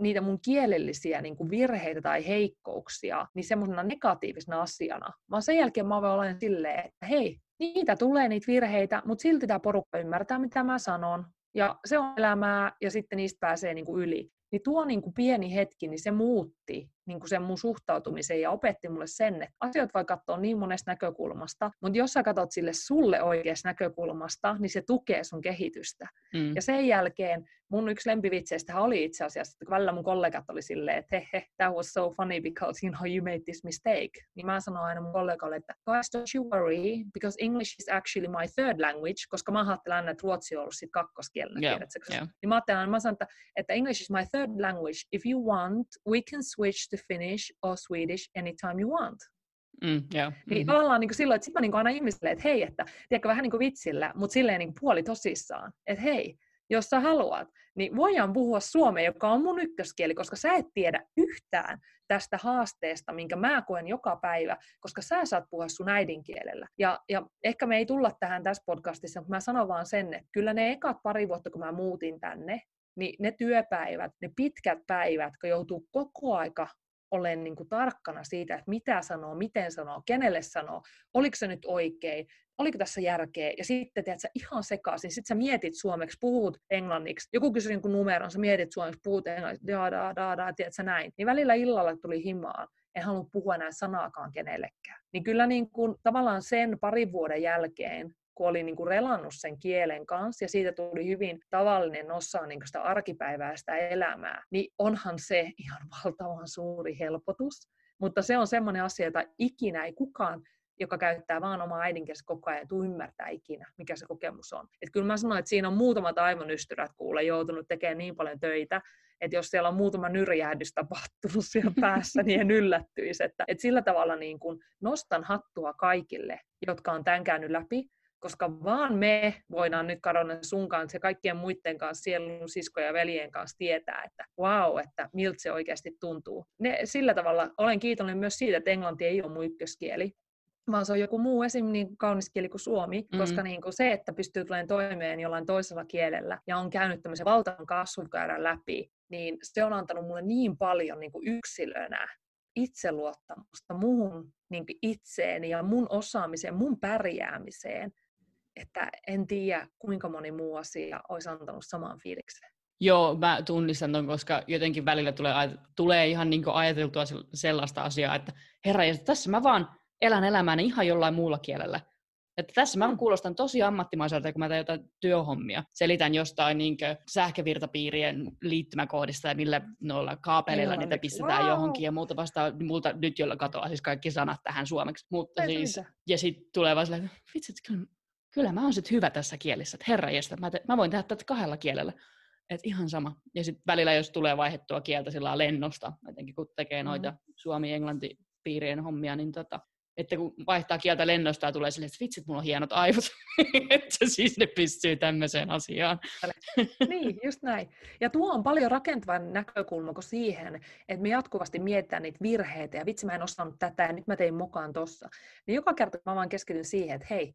niitä mun kielellisiä niin kuin virheitä tai heikkouksia niin semmoisena negatiivisena asiana, vaan sen jälkeen mä voin olla silleen, että hei, niitä tulee niitä virheitä, mutta silti tää porukka ymmärtää, mitä mä sanon, ja se on elämää, ja sitten niistä pääsee niin kuin yli. Niin tuo niin kuin pieni hetki, niin se muutti niin kuin sen mun suhtautumisen ja opetti mulle sen, että asioita voi katsoa niin monesta näkökulmasta, mutta jos sä katsot sille sulle oikeasta näkökulmasta, niin se tukee sun kehitystä. Mm. Ja sen jälkeen mun yksi lempivitseistähän oli itse asiassa, että välillä mun kollegat oli silleen, että that was so funny because you know you made this mistake. Niin mä sanoin aina mun kollegalle, että guys don't you worry because English is actually my third language, koska mä ajattelen aina, että ruotsi on ollut sit kakkoskielenä. Yeah. Yeah. Niin mä ajattelen aina, mä sanon, että English is my third language. If you want, we can switch to Finnish or Swedish anytime you want. Mm, yeah. Mm-hmm. Niin tavallaan niin silloin, että sit mä niin aina ihmisille, että hei, että tiedätkö vähän niin kuin vitsillä, mutta silleen niin puoli tosissaan, että hei, jos sä haluat, niin voidaan puhua suomea, joka on mun ykköskieli, koska sä et tiedä yhtään tästä haasteesta, minkä mä koen joka päivä, koska sä saat puhua sun äidinkielellä. Ja ehkä me ei tulla tähän tässä podcastissa, mutta mä sanon vaan sen, että kyllä ne ekat pari vuotta, kun mä muutin tänne, niin ne työpäivät, ne pitkät päivät, kun joutuu koko aika olen niin kuin tarkkana siitä, että mitä sanoo, miten sanoo, kenelle sanoo, oliko se nyt oikein, oliko tässä järkeä, ja sitten teet sä ihan sekaisin, sitten sä mietit suomeksi, puhut englanniksi, joku kysyy niin kuin numeron, sä mietit suomeksi, puhut englanniksi, tiedät sä näin, niin välillä illalla tuli himaan, en halua puhua enää sanaakaan kenellekään. Niin kyllä niin kuin, tavallaan sen parin vuoden jälkeen, kun oli niin kuin relannut sen kielen kanssa, ja siitä tuli hyvin tavallinen osa niin kuin sitä arkipäivää, sitä elämää, niin onhan se ihan valtavan suuri helpotus. Mutta se on semmoinen asia, jota ikinä ei kukaan, joka käyttää vaan omaa äidinkielistä koko ajan, tuu ymmärtää ikinä, mikä se kokemus on. Et kyllä mä sanoin, että siinä on muutamat aivonystyrät, kuule, joutunut tekemään niin paljon töitä, että jos siellä on muutama nyrjähdys tapahtunut siellä päässä, niin en yllättyisi. Että sillä tavalla niin kuin nostan hattua kaikille, jotka on tämän käynyt läpi, koska vaan me voidaan nyt Karonen sun kanssa ja kaikkien muiden kanssa, sielun siskojen ja veljen kanssa tietää, että vau, wow, että miltä se oikeasti tuntuu. Sillä tavalla olen kiitollinen myös siitä, että englanti ei ole mun ykköskieli, vaan se on joku muu esim. Niin kaunis kieli kuin suomi, koska niin kuin se, että pystyy tulemaan toimeen jollain toisella kielellä ja on käynyt tämmöisen valtavan kasvukäyrän läpi, niin se on antanut mulle niin paljon niin kuin yksilönä itseluottamusta muun niin kuin itseeni ja mun osaamiseen, mun pärjäämiseen, että en tiedä, kuinka moni muu asia olisi antanut samaan fiilikseen. Joo, mä tunnistan ton, koska jotenkin välillä tulee ihan niin kuin ajateltua sellaista asiaa, että herranjestas, tässä mä vaan elän elämääni ihan jollain muulla kielellä. Että tässä mä kuulostan tosi ammattimaiselta, kun mä teen jotain työhommia. Selitän jostain niin kuin sähkövirtapiirien liittymäkohdista ja millä noilla kaapeleilla niitä pistetään johonkin ja muuta vastaan. Multa nyt jolla katoaa siis kaikki sanat tähän suomeksi. Mutta siis, ja sitten tulee vaan silleen, vitsit, kyllä mä oon sit hyvä tässä kielessä, että herranjestä, mä voin tehdä tätä kahdella kielellä. Että ihan sama. Ja sitten välillä, jos tulee vaihdettua kieltä sillä lennosta, jotenkin kun tekee noita suomi-englanti-piirien hommia, niin että kun vaihtaa kieltä lennosta ja tulee silleen, että vitsit, mulla on hienot aivot. Että siis ne pystyy tämmöiseen asiaan. Niin, just näin. Ja tuo on paljon rakentavan näkökulma kuin siihen, että me jatkuvasti mietitään niitä virheitä ja vitsi, mä en osannut tätä ja nyt mä tein mukaan tossa. Niin joka kerta mä vaan keskityn siihen, että hei,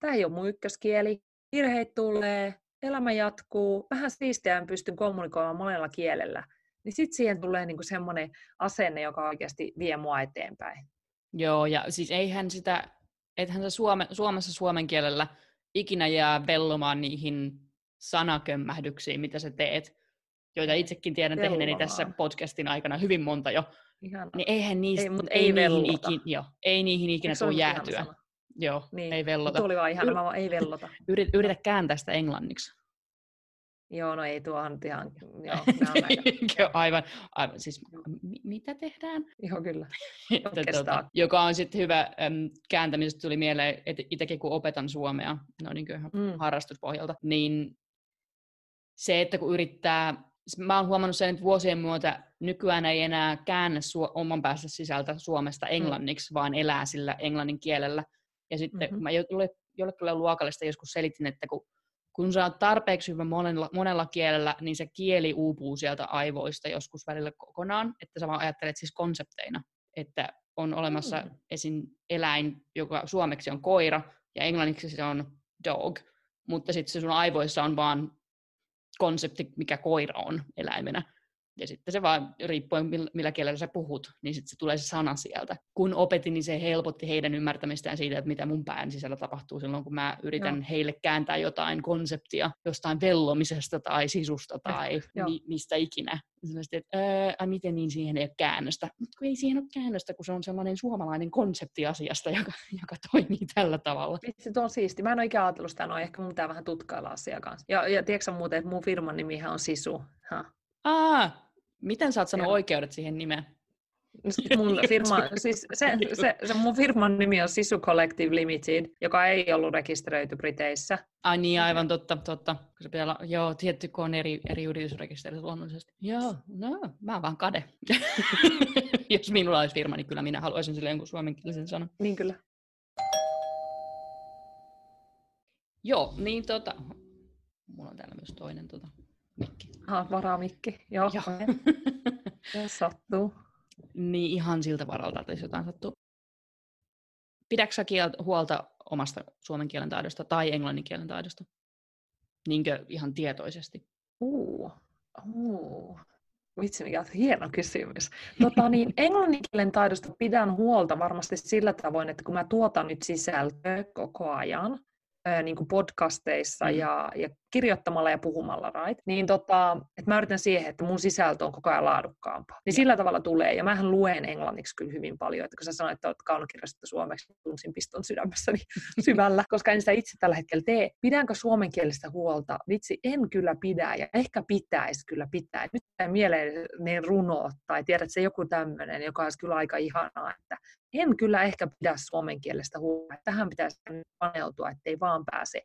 tämä ei ole mun ykköskieli, virheet tulee, elämä jatkuu, vähän siistiään pystyn kommunikoimaan monella kielellä. Niin sitten siihen tulee niinku semmoinen asenne, joka oikeasti vie mua eteenpäin. Joo, ja siis eihän se Suomessa suomen kielellä ikinä jää vellomaan niihin sanakömmähdyksiin, mitä sä teet, joita itsekin tiedän tehneeni tässä podcastin aikana hyvin monta jo. Ihanaa. Niin eihän niistä, ei niihin ikinä tule jäätyä. Joo, niin. Ei vellota. Tuo oli vaan ihana, mä vaan ei vellota. Yritä kääntää sitä englanniksi. Joo, no ei tuohan ihan, joo, näin. Aivan, siis mitä tehdään? Joo, kyllä. Joka on sitten hyvä, kääntämisestä tuli mieleen, että itsekin kun opetan suomea, no niin kuin harrastuspohjalta, niin se, että kun yrittää, mä oon huomannut sen, että vuosien myötä nykyään ei enää käännä oman päästä sisältä suomesta englanniksi, vaan elää sillä englannin kielellä. Ja sitten mä jollekin luokalle sitä joskus selitin, että kun sä oot tarpeeksi hyvä monella kielellä, niin se kieli uupuu sieltä aivoista joskus välillä kokonaan, että sä vaan ajattelet siis konsepteina, että on olemassa esim. Eläin, joka suomeksi on koira ja englanniksi se on dog, mutta sitten se sun aivoissa on vaan konsepti, mikä koira on eläimenä. Ja sitten se vaan, riippuen millä kielellä sä puhut, niin sitten se tulee se sana sieltä. Kun opetin, niin se helpotti heidän ymmärtämistään siitä, että mitä mun pään sisällä tapahtuu silloin, kun mä yritän heille kääntää jotain konseptia jostain vellomisesta tai sisusta tai mistä ikinä. Sellaisesti, että miten niin, siihen ei ole käännöstä. Mutta kun ei siihen ole käännöstä, kun se on sellainen suomalainen konsepti asiasta, joka toimii tällä tavalla. Se on siisti. Mä en ole ikinä ajatellut sitä, no ehkä mun pitää vähän tutkailla asiaa kanssa. Ja tiedätkö sä muuten, että mun firman nimihän on Sisu? Miten sä oot sanonut oikeudet siihen nimeen? Mun firman nimi on Sisu Collective Limited, joka ei ollut rekisteröity Briteissä. Niin, aivan totta. Se pitää olla, tietty, kun on eri yritysrekisterit luonnollisesti. Joo, no, mä oon vaan kade. Jos minulla olisi firma, niin kyllä minä haluaisin sille jonkun suomenkielisen sanan. Niin kyllä. Joo, niin mulla on täällä myös toinen mikki. Varamikki, joo. Jos sattuu. Niin ihan siltä varalta, että jos jotain sattuu. Pidätkö sä huolta omasta suomen kielen taidosta tai englannin kielen taidosta? Niinkö ihan tietoisesti? Vitsi, mikä on hieno kysymys. Englannin kielen taidosta pidän huolta varmasti sillä tavoin, että kun mä tuotan nyt sisältöä koko ajan, niin kuin podcasteissa ja kirjoittamalla ja puhumalla, right? Niin että mä yritän siihen, että mun sisältö on koko ajan laadukkaampaa. Niin sillä tavalla tulee, ja mähän luen englanniksi kyllä hyvin paljon, että kun sä sanoit, että olet kaunokirjastettu suomeksi, tunsin piston sydämessäni syvällä, koska en sitä itse tällä hetkellä tee. Pidänkö suomenkielistä huolta? Vitsi, en kyllä pidä, ja ehkä pitäisi kyllä pitää. Nyt tulee mieleen ne runot, tai tiedät, se joku tämmöinen, joka olisi kyllä aika ihanaa, että en kyllä ehkä pidä suomen kielestä huolta. Tähän pitäisi paneutua, ettei vaan pääse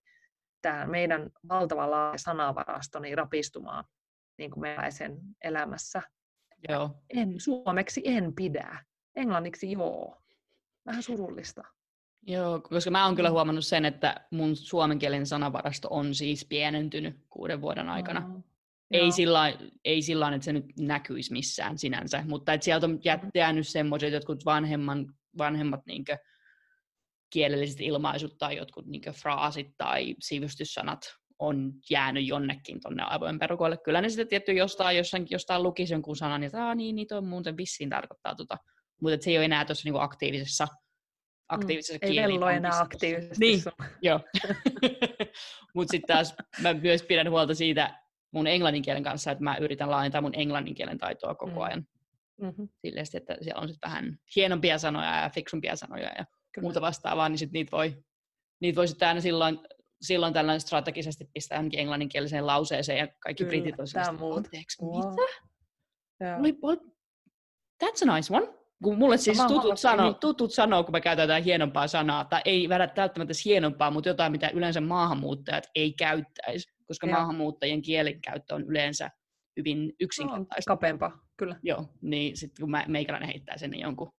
tämä meidän valtava laaja sanavarasto rapistumaan niin kuin meidän elämässä. Joo. Suomeksi en pidä. Englanniksi joo. Vähän surullista. Joo, koska mä oon kyllä huomannut sen, että mun suomenkielinen sanavarasto on siis pienentynyt 6 vuoden aikana. Ei sillä lailla, että se nyt näkyisi missään sinänsä, mutta et sieltä on jäänyt semmoiset jotkut vanhemmat niinkö kielelliset ilmaisut tai jotkut niinkö fraasit tai sivistyssanat on jäänyt jonnekin tonne aivojen perukoille. Kyllä ne sitten tietty jostain lukisi jonkun sanan, että niin toi muuten vissiin tarkoittaa mutta se ei ole enää tuossa niinku aktiivisessa kieliä. Ei vello enää aktiivisesti. Niin, joo. Mutta sitten taas mä myös pidän huolta siitä, mun englannin kielen kanssa, että mä yritän laajentaa mun englannin kielen taitoa koko ajan. Mm-hmm. Silleen, että siellä on sitten vähän hienompia sanoja ja fiksumpia sanoja ja muuta vastaavaa, niin sitten niitä voi sitten aina silloin tällainen strategisesti pistää johonkin englanninkieliseen lauseeseen ja kaikki britit on silleen, anteeksi, mitä? That's a nice one. Kun mulle siis tutut sanoo, kun mä käytän jotain hienompaa sanaa, tai ei välttämättä hienompaa, mutta jotain, mitä yleensä maahanmuuttajat ei käyttäisi, koska maahanmuuttajien kielenkäyttö on yleensä hyvin yksinkertaista. Kapeampaa, kyllä. Joo, niin sitten kun meikäläinen heittää sen, niin jonkun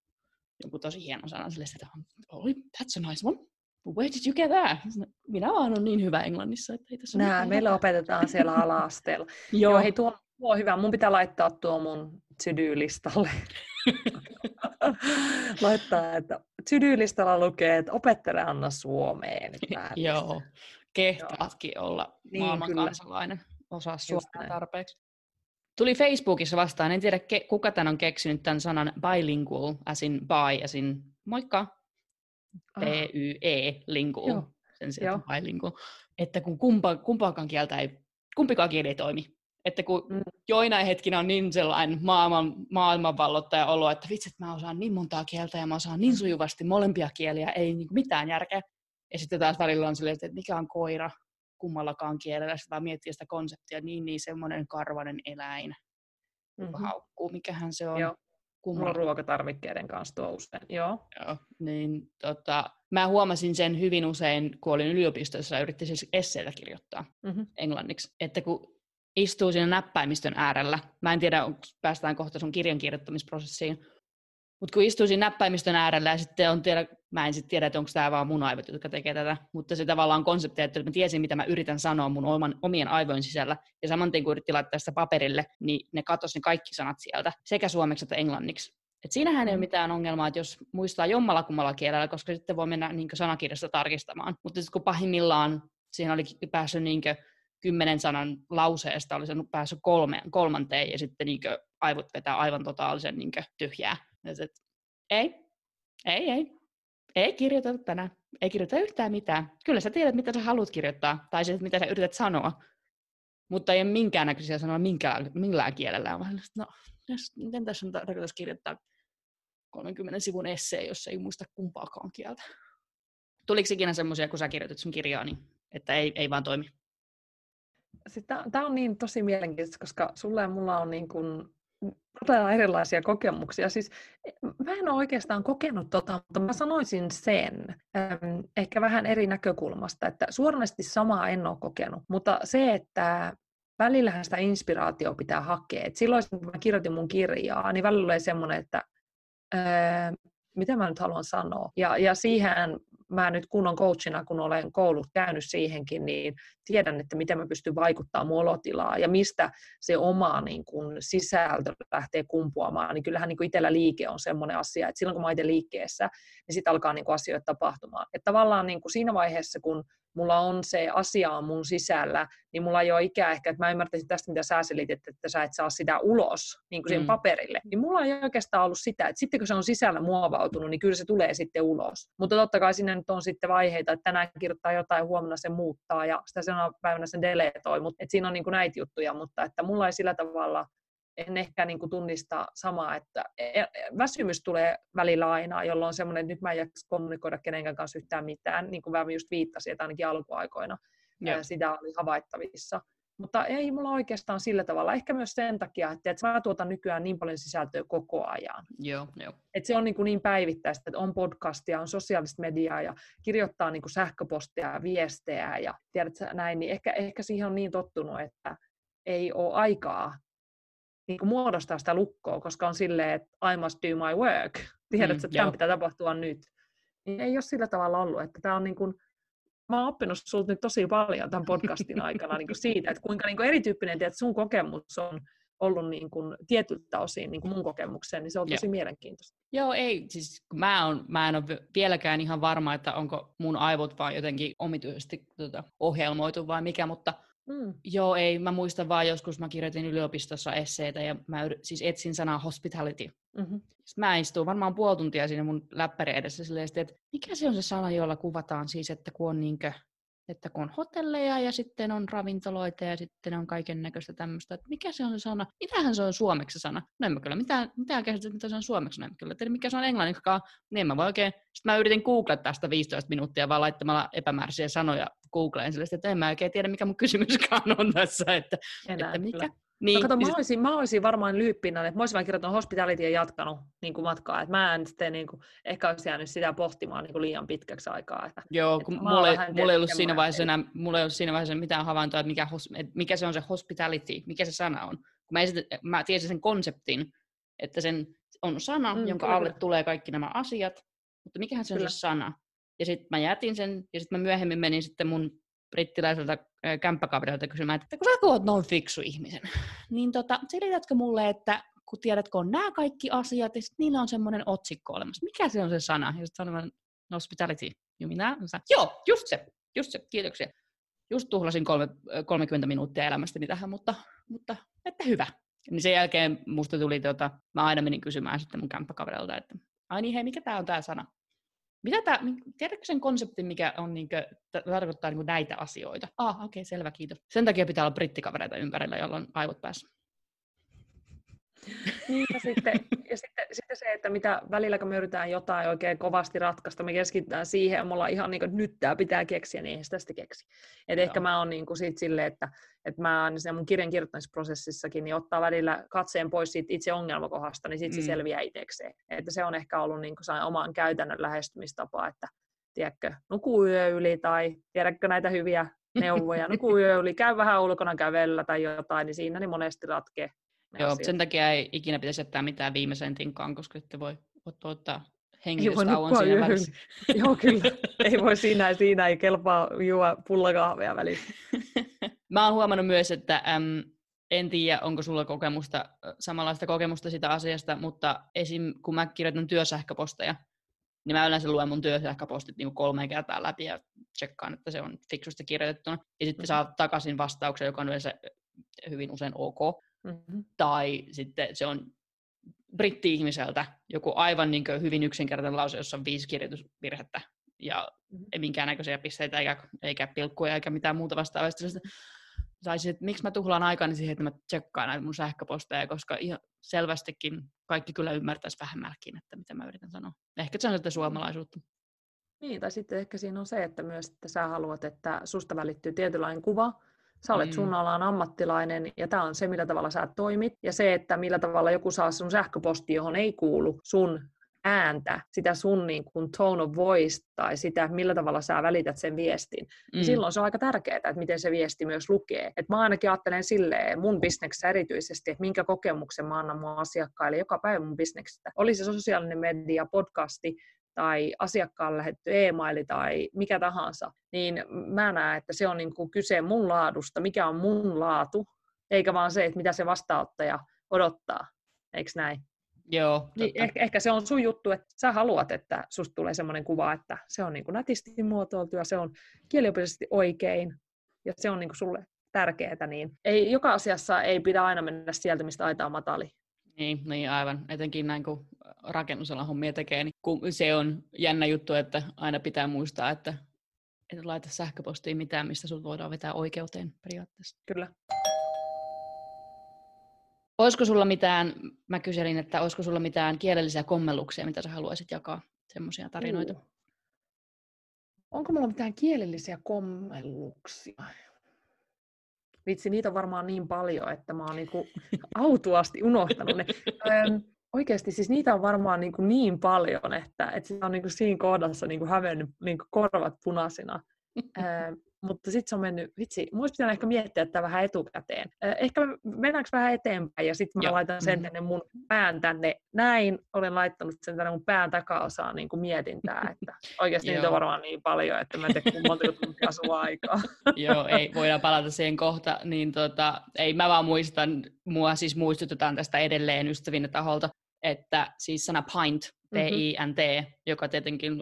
tosi hienon sanan sille, että that's a nice one. Where did you get that? Minä vaan on niin hyvä englannissa, että ei tässä ole mitään. Meillä opetetaan siellä ala-asteella. Joo, hei, tuo on hyvä. Mun pitää laittaa tuo mun to-do-listalle. Laittaa, että to-do-listalla lukee, että opettele Anna suomeen. Joo. Kehtaatkin olla maailman kansalainen, osaa suomea tarpeeksi. Tuli Facebookissa vastaan, en tiedä kuka tän on keksinyt tämän sanan bilingual, as in moikka, B-Y-E, lingual, sen sijaan bilingual. Että kun kumpikaan kieli ei toimi. Että kun joinain hetkinä on niin sellainen maailmanvallottaja olo, että vitsi, mä osaan niin montaa kieltä ja mä osaan niin sujuvasti molempia kieliä, ei niin mitään järkeä. Ja sitten taas välillä on silleen, että mikä on koira kummallakaan kielellä, vaan miettii sitä konseptia, niin semmoinen karvainen eläin, joka haukkuu, mikähän se on. Joo. Mulla on ruokatarvikkeiden kanssa tuo usein. Joo. Niin, mä huomasin sen hyvin usein, kun olin yliopistossa ja yritin siis esseitä kirjoittaa englanniksi, että kun istuu siinä näppäimistön äärellä, mä en tiedä, päästään kohta sun kirjan kirjoittamisprosessiin, mutta kun istuisin näppäimistön äärellä ja sitten mä en sitten tiedä, että onko tämä vaan mun aivot, jotka tekee tätä, mutta se tavallaan konsepti, että mä tiesin, mitä mä yritän sanoa mun omien aivojen sisällä, ja samantien kun yritti laittaa sitä paperille, niin ne katosi ne kaikki sanat sieltä, sekä suomeksi että englanniksi. Et siinähän ei ole mitään ongelmaa, että jos muistaa jommalla kummalla kielellä, koska sitten voi mennä niinkö sanakirjasta tarkistamaan, mutta sitten kun pahimmillaan siihen oli päässyt niinkö 10 sanan lauseesta oli saanut päässyt kolmanteen ja sitten niin aivot vetää aivan totaalisen niin tyhjää. Ja sit, ei kirjoiteta tänään, ei kirjoiteta yhtään mitään. Kyllä sä tiedät, mitä sä haluat kirjoittaa tai sitten mitä sä yrität sanoa, mutta ei ole minkäännäköisiä sanoa millään kielellä. On vähän, no, miten tässä on tarkoitus kirjoittaa 30 sivun essee, jos ei muista kumpaakaan kieltä. Tuliko ikinä semmoisia, kun sä kirjoitit sun kirjaa, niin että ei vaan toimi? Tämä on niin tosi mielenkiintoista, koska sulla ja mulla on niin kun erilaisia kokemuksia. Siis, mä en ole oikeastaan kokenut mutta mä sanoisin sen ehkä vähän eri näkökulmasta, että suoranaisesti samaa en ole kokenut, mutta se, että välillähän sitä inspiraatiota pitää hakea. Et silloin, kun mä kirjoitin mun kirjaa, niin välillä oli semmoinen, että mitä mä nyt haluan sanoa. Ja siihen mä nyt kun on coachina, kun olen koulut käynyt siihenkin, niin tiedän, että miten mä pystyn vaikuttamaan mun olotilaa ja mistä se oma niin kun, sisältö lähtee kumpuamaan. Niin kyllähän niin kun itsellä liike on semmoinen asia, että silloin kun mä oon itse liikkeessä, niin sitten alkaa niin kun asioita tapahtumaan. Että tavallaan niin kun siinä vaiheessa, kun mulla on se asia mun sisällä, niin mulla ei ole ikää ehkä, että mä ymmärtäisin tästä, mitä sä selitit, että sä et saa sitä ulos niin kuin siihen paperille. Niin mulla ei oikeastaan ollut sitä, että sitten kun se on sisällä muovautunut, niin kyllä se tulee sitten ulos. Mutta totta kai siinä nyt on sitten vaiheita, että tänään kirjoittaa jotain, huomenna se muuttaa ja sitä seuraavana päivänä se deletoi. Mutta siinä on niin kuin näitä juttuja, mutta että mulla ei sillä tavalla, en ehkä niin kuin tunnista samaa, että väsymys tulee välillä aina, jolloin on semmoinen, että nyt mä en jaksa kommunikoida kenenkään kanssa yhtään mitään, niin kuin mä just viittasin, että ainakin alkuaikoina sitä oli havaittavissa. Mutta ei mulla oikeastaan sillä tavalla, ehkä myös sen takia, että mä tuotan nykyään niin paljon sisältöä koko ajan. Joo. Että se on niin päivittäistä, että on podcastia, on sosiaalista mediaa ja kirjoittaa niin kuin sähköpostia ja viestejä ja tiedätkö näin, niin ehkä siihen on niin tottunut, että ei ole aikaa niin kuin muodostaa sitä lukkoa, koska on silleen, että I must do my work. Tiedätkö, että tämän pitää tapahtua nyt. Niin ei ole sillä tavalla ollut, että tämä on niin kuin, mä oon oppinut sulta nyt tosi paljon tämän podcastin aikana niin kuin siitä, että kuinka niin kuin erityyppinen tiedät, sun kokemus on ollut niin kuin tietyltä osin niin kuin mun kokemukseen, niin se on tosi mielenkiintoista. Joo, ei, siis mä en ole vieläkään ihan varma, että onko mun aivot vaan jotenkin omituisesti ohjelmoitu vai mikä, mutta Joo, ei. Mä muistan vaan joskus, mä kirjoitin yliopistossa esseitä ja mä siis etsin sanaa hospitality. Mm-hmm. Mä istuin varmaan puoli tuntia siinä mun läppäri edessä silleen, että mikä se on se sana, jolla kuvataan siis, että kun on, niinkö, että kun on hotelleja ja sitten on ravintoloita ja sitten on kaiken näköistä tämmöistä. Että mikä se on se sana? Mitähän se on suomeksi sana? No en mä kyllä mitään käsittää, mitä se on suomeksi. No en kyllä. Eli mikä se on englanniksikaan? Niin mä voi oikein. Sitten mä yritin googlettaa sitä 15 minuuttia vaan laittamalla epämääräisiä sanoja Googleen silleen, että en mä oikein tiedä, mikä mun kysymyskaan on tässä. Että mikä? Niin, kato, mä olisin varmaan lyyppinä, että mä olisin vaan kirjoittanut hospitality ja jatkanut niin kuin matkaa. Että mä en sitten niin kuin, ehkä olisi jäänyt sitä pohtimaan niin kuin liian pitkäksi aikaa. Että, joo, kun mulla ei ollut siinä vaiheessa mitään havaintoa, että mikä se on se hospitality, mikä se sana on. Kun mä tiesin sen konseptin, että sen on sana, jonka alle tulee kaikki nämä asiat, mutta mikähän se on se sana. Ja sitten mä jätin sen, ja sitten mä myöhemmin menin sitten mun brittiläiseltä kämppäkaverilta kysymään, että kun sä oot noin fiksu ihmisen, niin selitätkö mulle, että kun tiedätkö on nämä kaikki asiat, ja sitten niillä on semmoinen otsikko olemassa. Mikä se on se sana? Ja sitten sanoin, hospitality. Joo, just se, kiitoksia. Just tuhlasin 30 minuuttia elämästäni tähän, mutta että hyvä. Niin sen jälkeen musta tuli, mä aina menin kysymään sitten mun kämppäkaverilta, että ai niin hei, mikä tää on tää sana? Tiedätkö sen konseptin, mikä on tarkoittaa niin näitä asioita? Okei, selvä, kiitos. Sen takia pitää olla brittikavereita ympärillä, jolla on aivot päässä. Niin, ja sitten se, että mitä välillä, kun me yritetään jotain oikein kovasti ratkaista, me keskitytään siihen ja me ollaan ihan niin kuin, nyt tämä pitää keksiä, niin eihän sitä sitten keksi. Et ehkä mä oon niin kuin siitä silleen, että mä siinä mun kirjan kirjoittamisprosessissakin niin ottaa välillä katseen pois siitä itse ongelmakohdasta, niin sitten se selviää itsekseen. Että se on ehkä ollut niin kuin oman käytännön lähestymistapa, että tiedätkö, nuku yö yli tai tiedätkö näitä hyviä neuvoja, nuku yö yli, käy vähän ulkona kävellä tai jotain, niin siinä niin monesti ratkee. Joo, sen takia ei ikinä pitäisi jättää mitään viimeiseen tinkaan, koska sitten voi ottaa hengitystauon siinä välissä. Joo, kyllä. Ei voi siinä ei kelpaa juoda pullakahvea välissä. Mä oon huomannut myös, että en tiedä, onko sulla samanlaista kokemusta sitä asiasta, mutta esim. Kun mä kirjoitan työsähköposteja, niin mä yleensä luen mun työsähköpostit niin 3 kertaa läpi ja tsekkaan, että se on fiksusti kirjoitettuna. Ja sitten saa takaisin vastauksen, joka on yleensä hyvin usein ok. Mm-hmm. Tai sitten se on britti-ihmiseltä joku aivan niin kuin hyvin yksinkertainen lause, jossa on 5 kirjoitusvirhettä. Ja ei minkäännäköisiä pisteitä, eikä pilkkuja, eikä mitään muuta vastaavaa. Tai sitten, miksi mä tuhlaan aikani siihen, että mä tsekkaan näitä mun sähköposteja, koska ihan selvästikin kaikki kyllä ymmärtäisi vähemmälläkin, että mitä mä yritän sanoa. Ehkä se on sitä suomalaisuutta. Niin, tai sitten ehkä siinä on se, että myös että sä haluat, että susta välittyy tietynlainen kuva. Sä olet sun alan ammattilainen, ja tää on se, millä tavalla sä toimit. Ja se, että millä tavalla joku saa sun sähköposti, johon ei kuulu sun ääntä, sitä sun niin kuin tone of voice tai sitä, millä tavalla sä välität sen viestin. Mm. Silloin se on aika tärkeää, että miten se viesti myös lukee. Et mä ainakin ajattelen silleen mun bisneksessä erityisesti, että minkä kokemuksen mä annan mun asiakkaille joka päivä mun bisneksestä. Oli se sosiaalinen media, podcasti tai asiakkaan lähetty e-maili tai mikä tahansa, niin mä näen, että se on niin kuin kyse mun laadusta, mikä on mun laatu, eikä vaan se, että mitä se vastaanottaja odottaa. Eiks näin? Joo, niin ehkä se on sun juttu, että sä haluat, että susta tulee semmoinen kuva, että se on niin kuin nätisti muotoiltu ja se on kieliopisesti oikein ja se on niin kuin sulle tärkeää. Niin ei, joka asiassa ei pidä aina mennä sieltä, mistä aita on matali. Niin aivan. Etenkin näin kun rakennusalan hommia tekee, niin kun se on jännä juttu, että aina pitää muistaa, että et laita sähköpostiin mitään, mistä sut voidaan vetää oikeuteen periaatteessa. Kyllä. Olisiko sulla mitään, mä kyselin, että olisiko sulla mitään kielellisiä kommelluksia, mitä sä haluaisit jakaa, semmoisia tarinoita? Onko mulla mitään kielellisiä kommelluksia? Vitsi, niitä on varmaan niin paljon, että mä oon niinku autuasti unohtanut ne. Oikeasti siis niitä on varmaan niin paljon, että se on niinku siinä kohdassa niinku hävennyt niinku korvat punaisina. Mutta sitten se on mennyt, vitsi, muista pitää ehkä miettiä tätä vähän etukäteen. Ehkä mennäänkö vähän eteenpäin ja sitten mä laitan sen tänne mun pään tänne näin. Olen laittanut sen tänne mun pään takaosaan niin kuin mietintää, että oikeasti niitä on varmaan niin paljon, että mä en tiedä, kun monta tuntia sua aikaa. Joo, ei, voidaan palata siihen kohta. Niin ei mä vaan muistan, mua siis muistutetaan tästä edelleen ystävien taholta, että siis sana pint, P-I-N-T, joka tietenkin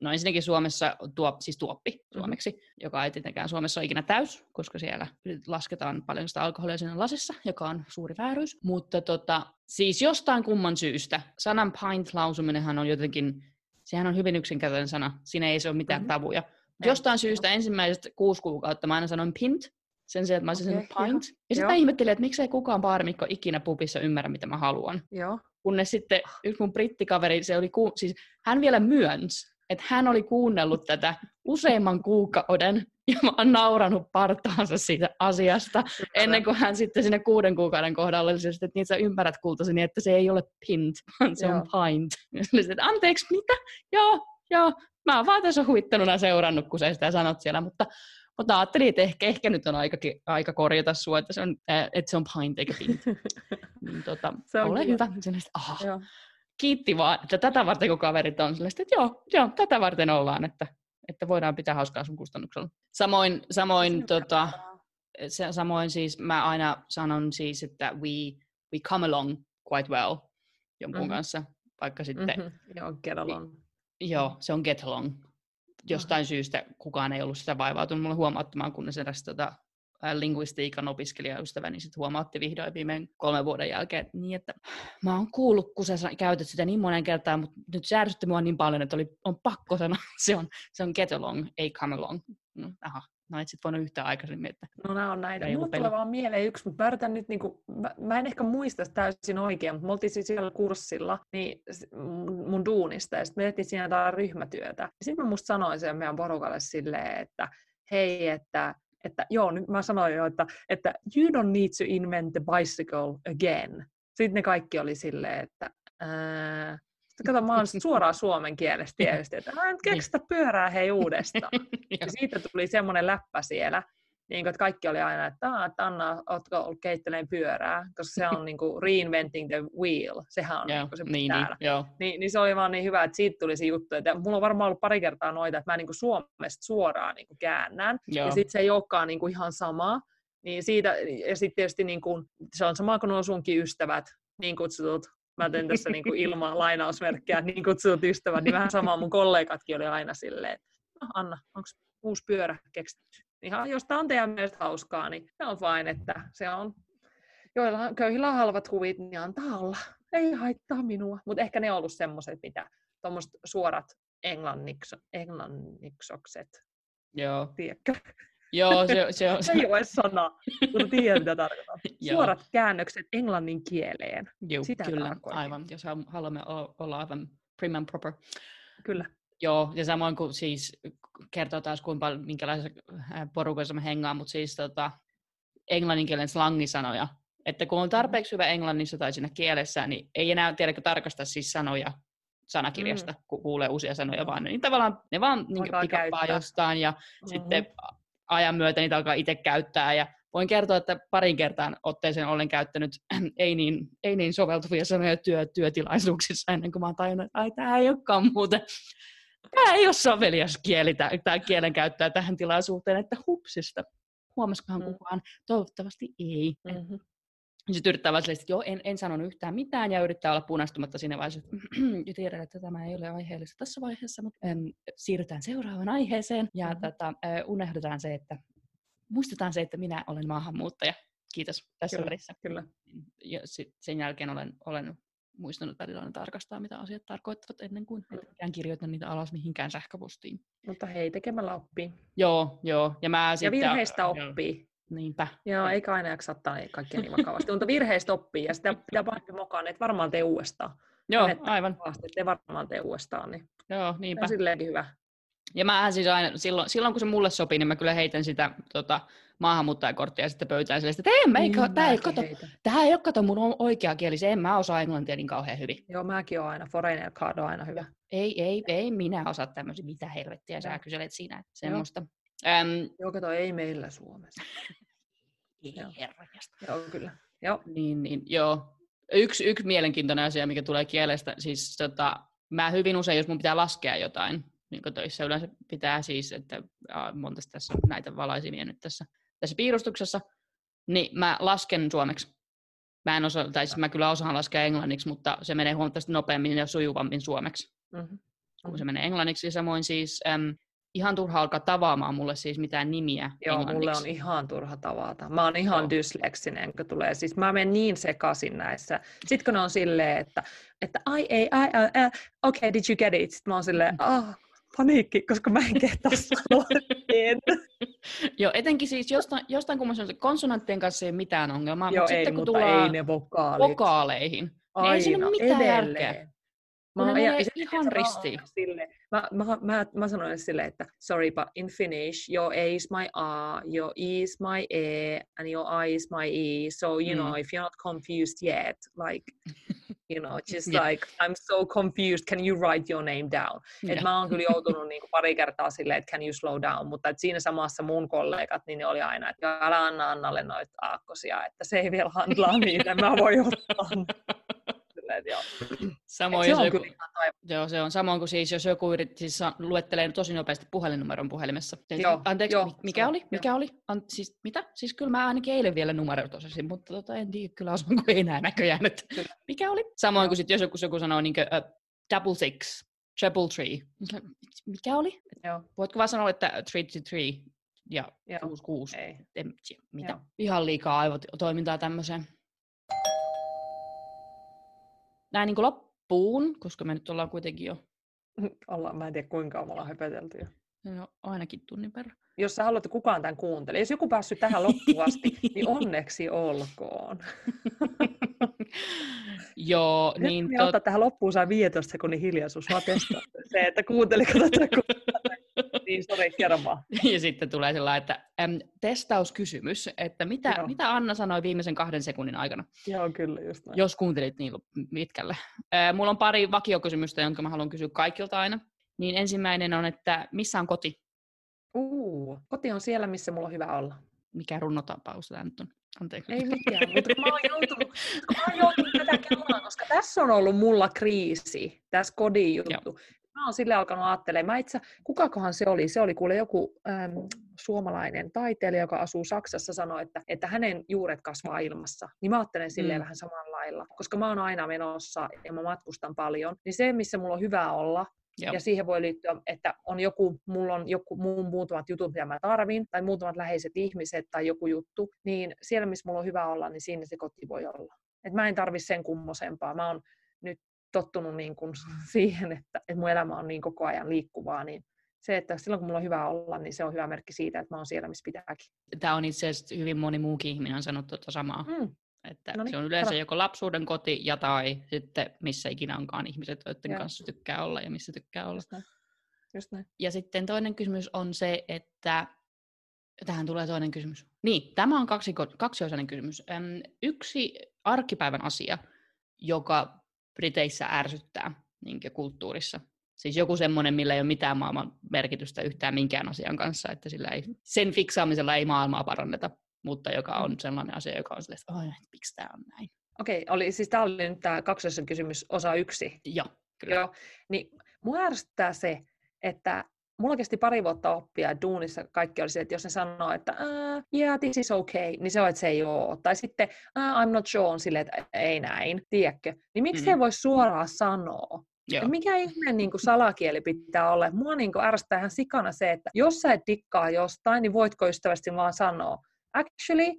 no ensinnäkin Suomessa siis tuoppi suomeksi, joka ei tietenkään Suomessa ole ikinä täys, koska siellä lasketaan paljon sitä alkoholia siinä lasissa, joka on suuri vääryys. Mutta siis jostain kumman syystä sanan pint lausuminenhan on jotenkin, sehän on hyvin yksinkertainen sana, siinä ei se ole mitään tabuja. Jostain syystä ensimmäiset 6 kuukautta mä aina sanoin pint, sen sijaan, että mä olisin pint. Ja sitten mä ihmettelin, että miksei kukaan baarimikko ikinä pubissa ymmärrä, mitä mä haluan. Joo. Kunnes sitten yksi mun brittikaveri, siis hän vielä myönsi, että hän oli kuunnellut tätä useimman kuukauden ja mä oon nauranut partaansa siitä asiasta ennen kuin hän sitten siinä 6 kuukauden kohdalla oli, että niin sä ymmärrät kultaseni, että se ei ole pint, vaan se on pint. Ja se oli, että anteeksi, mitä? Joo, mä oon vaan tässä huittanuna seurannut, kun sä sitä sanot siellä, mutta ajattelin, että ehkä nyt on aika korjata sua, että se on pint eikä pint. Ole hyvä. Kiitti vaan, että tätä varten kun kaverit on sellaista, että joo, tätä varten ollaan, että voidaan pitää hauskaa sun kustannuksella. Samoin siis mä aina sanon siis, että we come along quite well jonkun kanssa, vaikka sitten... Joo, get along. Joo, se on get along. Jostain syystä kukaan ei ollut sitä vaivautunut mulle huomauttamaan, kunnes eräs linguistiikan opiskelijaystäväni sitten huomaatti vihdoin viimein 3 vuoden jälkeen, että mä oon kuullut, kun sä käytät sitä niin monen kertaan, mutta nyt se ärsytti mua niin paljon, että on pakko sanoa, se on get along, ei come along. No, no et sit voinut yhtään aikaisemmin, että... No nää on näitä. Mulla tulee vaan mieleen yksi, mutta mä yritän nyt niinku... Mä en ehkä muista täysin oikein, mutta me oltiin siis siellä kurssilla niin mun duunista, ja sit me tehtiin siinä jotain ryhmätyötä. Sitten mä musta sanoin sen meidän porukalle silleen, että hei, että joo, nyt mä sanoin jo, että you don't need to invent the bicycle again. Sitten ne kaikki oli silleen, että kato, mä oon suoraan suomen kielestä tietysti, että en keksitä pyörää hei uudestaan. Ja siitä tuli semmoinen läppä siellä, niin kuin, että kaikki oli aina, että Anna, ootko ollut keitteleen pyörää, koska se on niin kuin reinventing the wheel, sehän on niin kuin se täällä. Niin se oli vaan niin hyvä, että siitä tuli se juttu, että mulla on varmaan ollut 2 kertaa noita, että mä niin kuin Suomesta suoraan niin kuin käännän, ja sitten se ei olekaan niin kuin ihan sama. Niin siitä, ja sitten tietysti niin kuin, se on sama kuin nuo sunkin ystävät, niin kutsutut Mä teen tässä niin kuin ilman lainausmerkkejä, niin kutsut ystävät, niin vähän samaa mun kollegatkin oli aina silleen, että no Anna, onko uusi pyörä keksitty? Ihan jos tämä on teidän mielestä hauskaa, niin se on fine, että se on, joilla köyhillä on halvat huvit, niin antaa olla. Ei haittaa minua. Mutta ehkä ne on ollut semmoiset, mitä tuommoiset suorat englanniksokset. Joo. Tiedätkö? Joo, se on. Se ei ole sana, mutta tiedän mitä tarkoitan. Suorat käännökset englannin kieleen. Joo, sitä kyllä, tarkoitan. Aivan. Jos haluamme olla aivan prim and proper. Kyllä. Joo, ja samoin kuin siis kertoo taas kuinka minkälaisessa porukassa me hengaan, mutta siis englanninkielen slangisanoja. Että kun on tarpeeksi hyvä englannissa tai siinä kielessä, niin ei enää tiedäkö tarkastaa siis sanoja sanakirjasta, kun kuulee uusia sanoja, vaan niin tavallaan ne vaan niin pikappaa jostain ja sitten ajan myötä niitä alkaa itse käyttää. Ja voin kertoa, että parin kertaan otteeseen olen käyttänyt ei niin soveltuvia sanoja työtilaisuuksissa ennen kuin mä oon tajunnut, että ai tää ei olekaan muuten. Tämä ei ole sovelias kieli, tämä kielen käyttää tähän tilaisuuteen, että hupsista. Huomasikohan kukaan? Toivottavasti ei. Mm-hmm. Sitten yrittää vaan silleen, että joo, en sanonut yhtään mitään ja yrittää olla punastumatta siinä vaiheessa. Ja tiedän, että tämä ei ole aiheellista tässä vaiheessa, mutta siirrytään seuraavaan aiheeseen ja unohdetaan se, että muistetaan se, että minä olen maahanmuuttaja. Kiitos tässä välissä. Kyllä. Ja sen jälkeen olen muistanut välillä tarkastaa, mitä asiat tarkoittavat ennen kuin en kirjoita niitä alas mihinkään sähköpostiin. Mutta hei, tekemällä oppii. Joo. Ja virheistä oppii. Niinpä. Joo, eikä aina jaksattaa kaikkia niin vakavasti. Mutta virheistä oppii ja sitä pitää pahempi mokaan, että varmaan tee uudestaan. Joo, aivan. Te varmaan tee uudestaan. Niin. Joo, niinpä. Ja silleenkin hyvä. Ja mä siis aina, silloin kun se mulle sopii, niin mä kyllä heitän sitä maahanmuuttajakorttia ja sitten pöytään silleen, että tää ei oo kato mun oikea kieli, se en mä osaa englantia niin kauhean hyvin. Joo, mäkin oon aina, foreigner card on aina hyvä. Ei minä osaa tämmöisiä, mitä helvettiä sä kyselet sinä, semmoista. Joo, kato, ei meillä Suomessa. Ei herrajasta. Joo, kyllä. Joo. Niin, joo. Yksi mielenkiintoinen asia, mikä tulee kielestä, siis mä hyvin usein, jos mun pitää laskea jotain, niin töissä yleensä pitää siis, että monta tässä on näitä valaisimia nyt tässä piirustuksessa, niin mä lasken suomeksi. Mä en osaa, tai siis mä kyllä osaan laskea englanniksi, mutta se menee huomattavasti nopeammin ja sujuvammin suomeksi, kun se menee englanniksi. Ja samoin siis ihan turha alkaa tavaamaan mulle siis mitään nimiä englanniksi. Joo, mulle on ihan turha tavata. Mä oon ihan dysleksinen, kun tulee. Siis mä menen niin sekaisin näissä. Sitten kun ne on silleen, että okay, did you get it? Sitten mä oon silleen, paniikki, koska mä en kehtaa sanoa. Joo, etenkin siis jostain kun mä sanon, että konsonanttien kanssa ei ole mitään ongelmaa, joo, mutta ei, sitten kun tullaan vokaaleihin, niin ei siinä ole mitään järkeä. Kun ne menee ihan ristiin. Mä sanoin silleen, että sorry, but in Finnish, your A is my A, your E is my E, and your I is my E, so you know, if you're not confused yet, like... You know, just like, I'm so confused, can you write your name down? Yeah. Et mä oon kyllä joutunut niinku pari kertaa silleen, että can you slow down, mutta et siinä samassa mun kollegat, niin ne oli aina, että älä anna Annalle noita aakkosia, että se ei vielä handlaa niitä, mä voin ottaa. Samoin kuin siis, jos joku siis luettelee tosi nopeasti puhelinnumeron puhelimessa. Joo, anteeksi, mikä oli? Siis mitä? Siis kyllä mä ainakin eilen vielä numerot osasin, mutta en tiedä kyllä osaanko enää näköjään, että mikä oli? Samoin kuin sitten, jos joku sanoo niin kuin, double six, triple three, mikä oli? Joo. Voitko vaan sanoa, että 3 to 3 ja 6? En tiedä, mitä? Joo. Ihan liikaa aivotoimintaa tämmöiseen. Näin niin kuin loppuun, koska me nyt ollaan kuitenkin jo... Mä en tiedä kuinka me ollaan höpötelty jo. No, ainakin tunnin verran. Jos sä haluat, kukaan tämän kuuntelee. Jos joku päässyt tähän loppuun asti, niin onneksi olkoon. Joo, niin... Nyt ottaa tähän loppuun saa 15 sekunnin hiljaisuus. Mä testaan se, että kuunteliko tätä kukaan. Niin, sori, kerro vaan. Ja sitten tulee sellainen, että testauskysymys, että mitä Anna sanoi viimeisen 2 sekunnin aikana? Joo, kyllä just näin. Jos kuuntelit niin pitkälle. Mulla on pari vakiokysymystä, jonka mä haluan kysyä kaikilta aina. Niin ensimmäinen on, että missä on koti? Koti on siellä, missä mulla on hyvä olla. Mikä runnotapaus tämä nyt on? Anteeksi. Ei mikään, mutta mä oon joutunut tätä kelaan, koska tässä on ollut mulla kriisi, tässä kodin juttu. Mä mä oon sille alkanut ajattelemaan, kukakohan se oli? Se oli kuule joku suomalainen taiteilija, joka asuu Saksassa, sanoi, että hänen juuret kasvaa ilmassa. Niin mä ajattelen silleen vähän samalla lailla, koska mä oon aina menossa ja mä matkustan paljon, niin se, missä mulla on hyvä olla, ja siihen voi liittyä, että on joku, mulla on joku muutamat jutut, mitä mä tarvin, tai muutamat läheiset ihmiset tai joku juttu, niin siellä, missä mulla on hyvä olla, niin siinä se koti voi olla. Et mä en tarvi sen kummosempaa. Mä oon nyt tottunut niin kun siihen, että mun elämä on niin koko ajan liikkuvaa, niin se, että silloin kun mulla on hyvä olla, niin se on hyvä merkki siitä, että mä oon siellä, missä pitääkin. Tää on itse asiassa hyvin moni muukin ihminen on sanonut tuota samaa. Että se on yleensä joko lapsuuden koti ja tai sitten missä ikinä onkaan ihmiset, joiden kanssa tykkää olla ja missä tykkää olla. Just näin. Ja sitten toinen kysymys on se, että... Tähän tulee toinen kysymys. Niin, tämä on kaksiosainen kysymys. Yksi arkipäivän asia, joka Briteissä ärsyttää niinkä kulttuurissa. Siis joku semmoinen, millä ei ole mitään maailman merkitystä yhtään minkään asian kanssa, että sillä ei, sen fiksaamisella ei maailmaa paranneta, mutta joka on sellainen asia, joka on silleen, että oi, miksi tämä on näin. Okei, siis tämä oli nyt tämä kaksiosainen kysymys, osa 1. Joo, kyllä. Joo, niin minua ärsyttää se, että mulla kesti 2 vuotta oppia duunissa, kaikki oli se, että jos ne sanoo, että yeah, this is okay, niin se on, että se ei oo. Tai sitten, I'm not sure, on silleen, että ei näin, tiedätkö? Niin miksi he vois suoraan sanoa? Mikä ihme niin kuin salakieli pitää olla? Mua niin kuin ärsyttää ihan sikana se, että jos sä et dikkaa jostain, niin voitko ystävästi vaan sanoa, actually,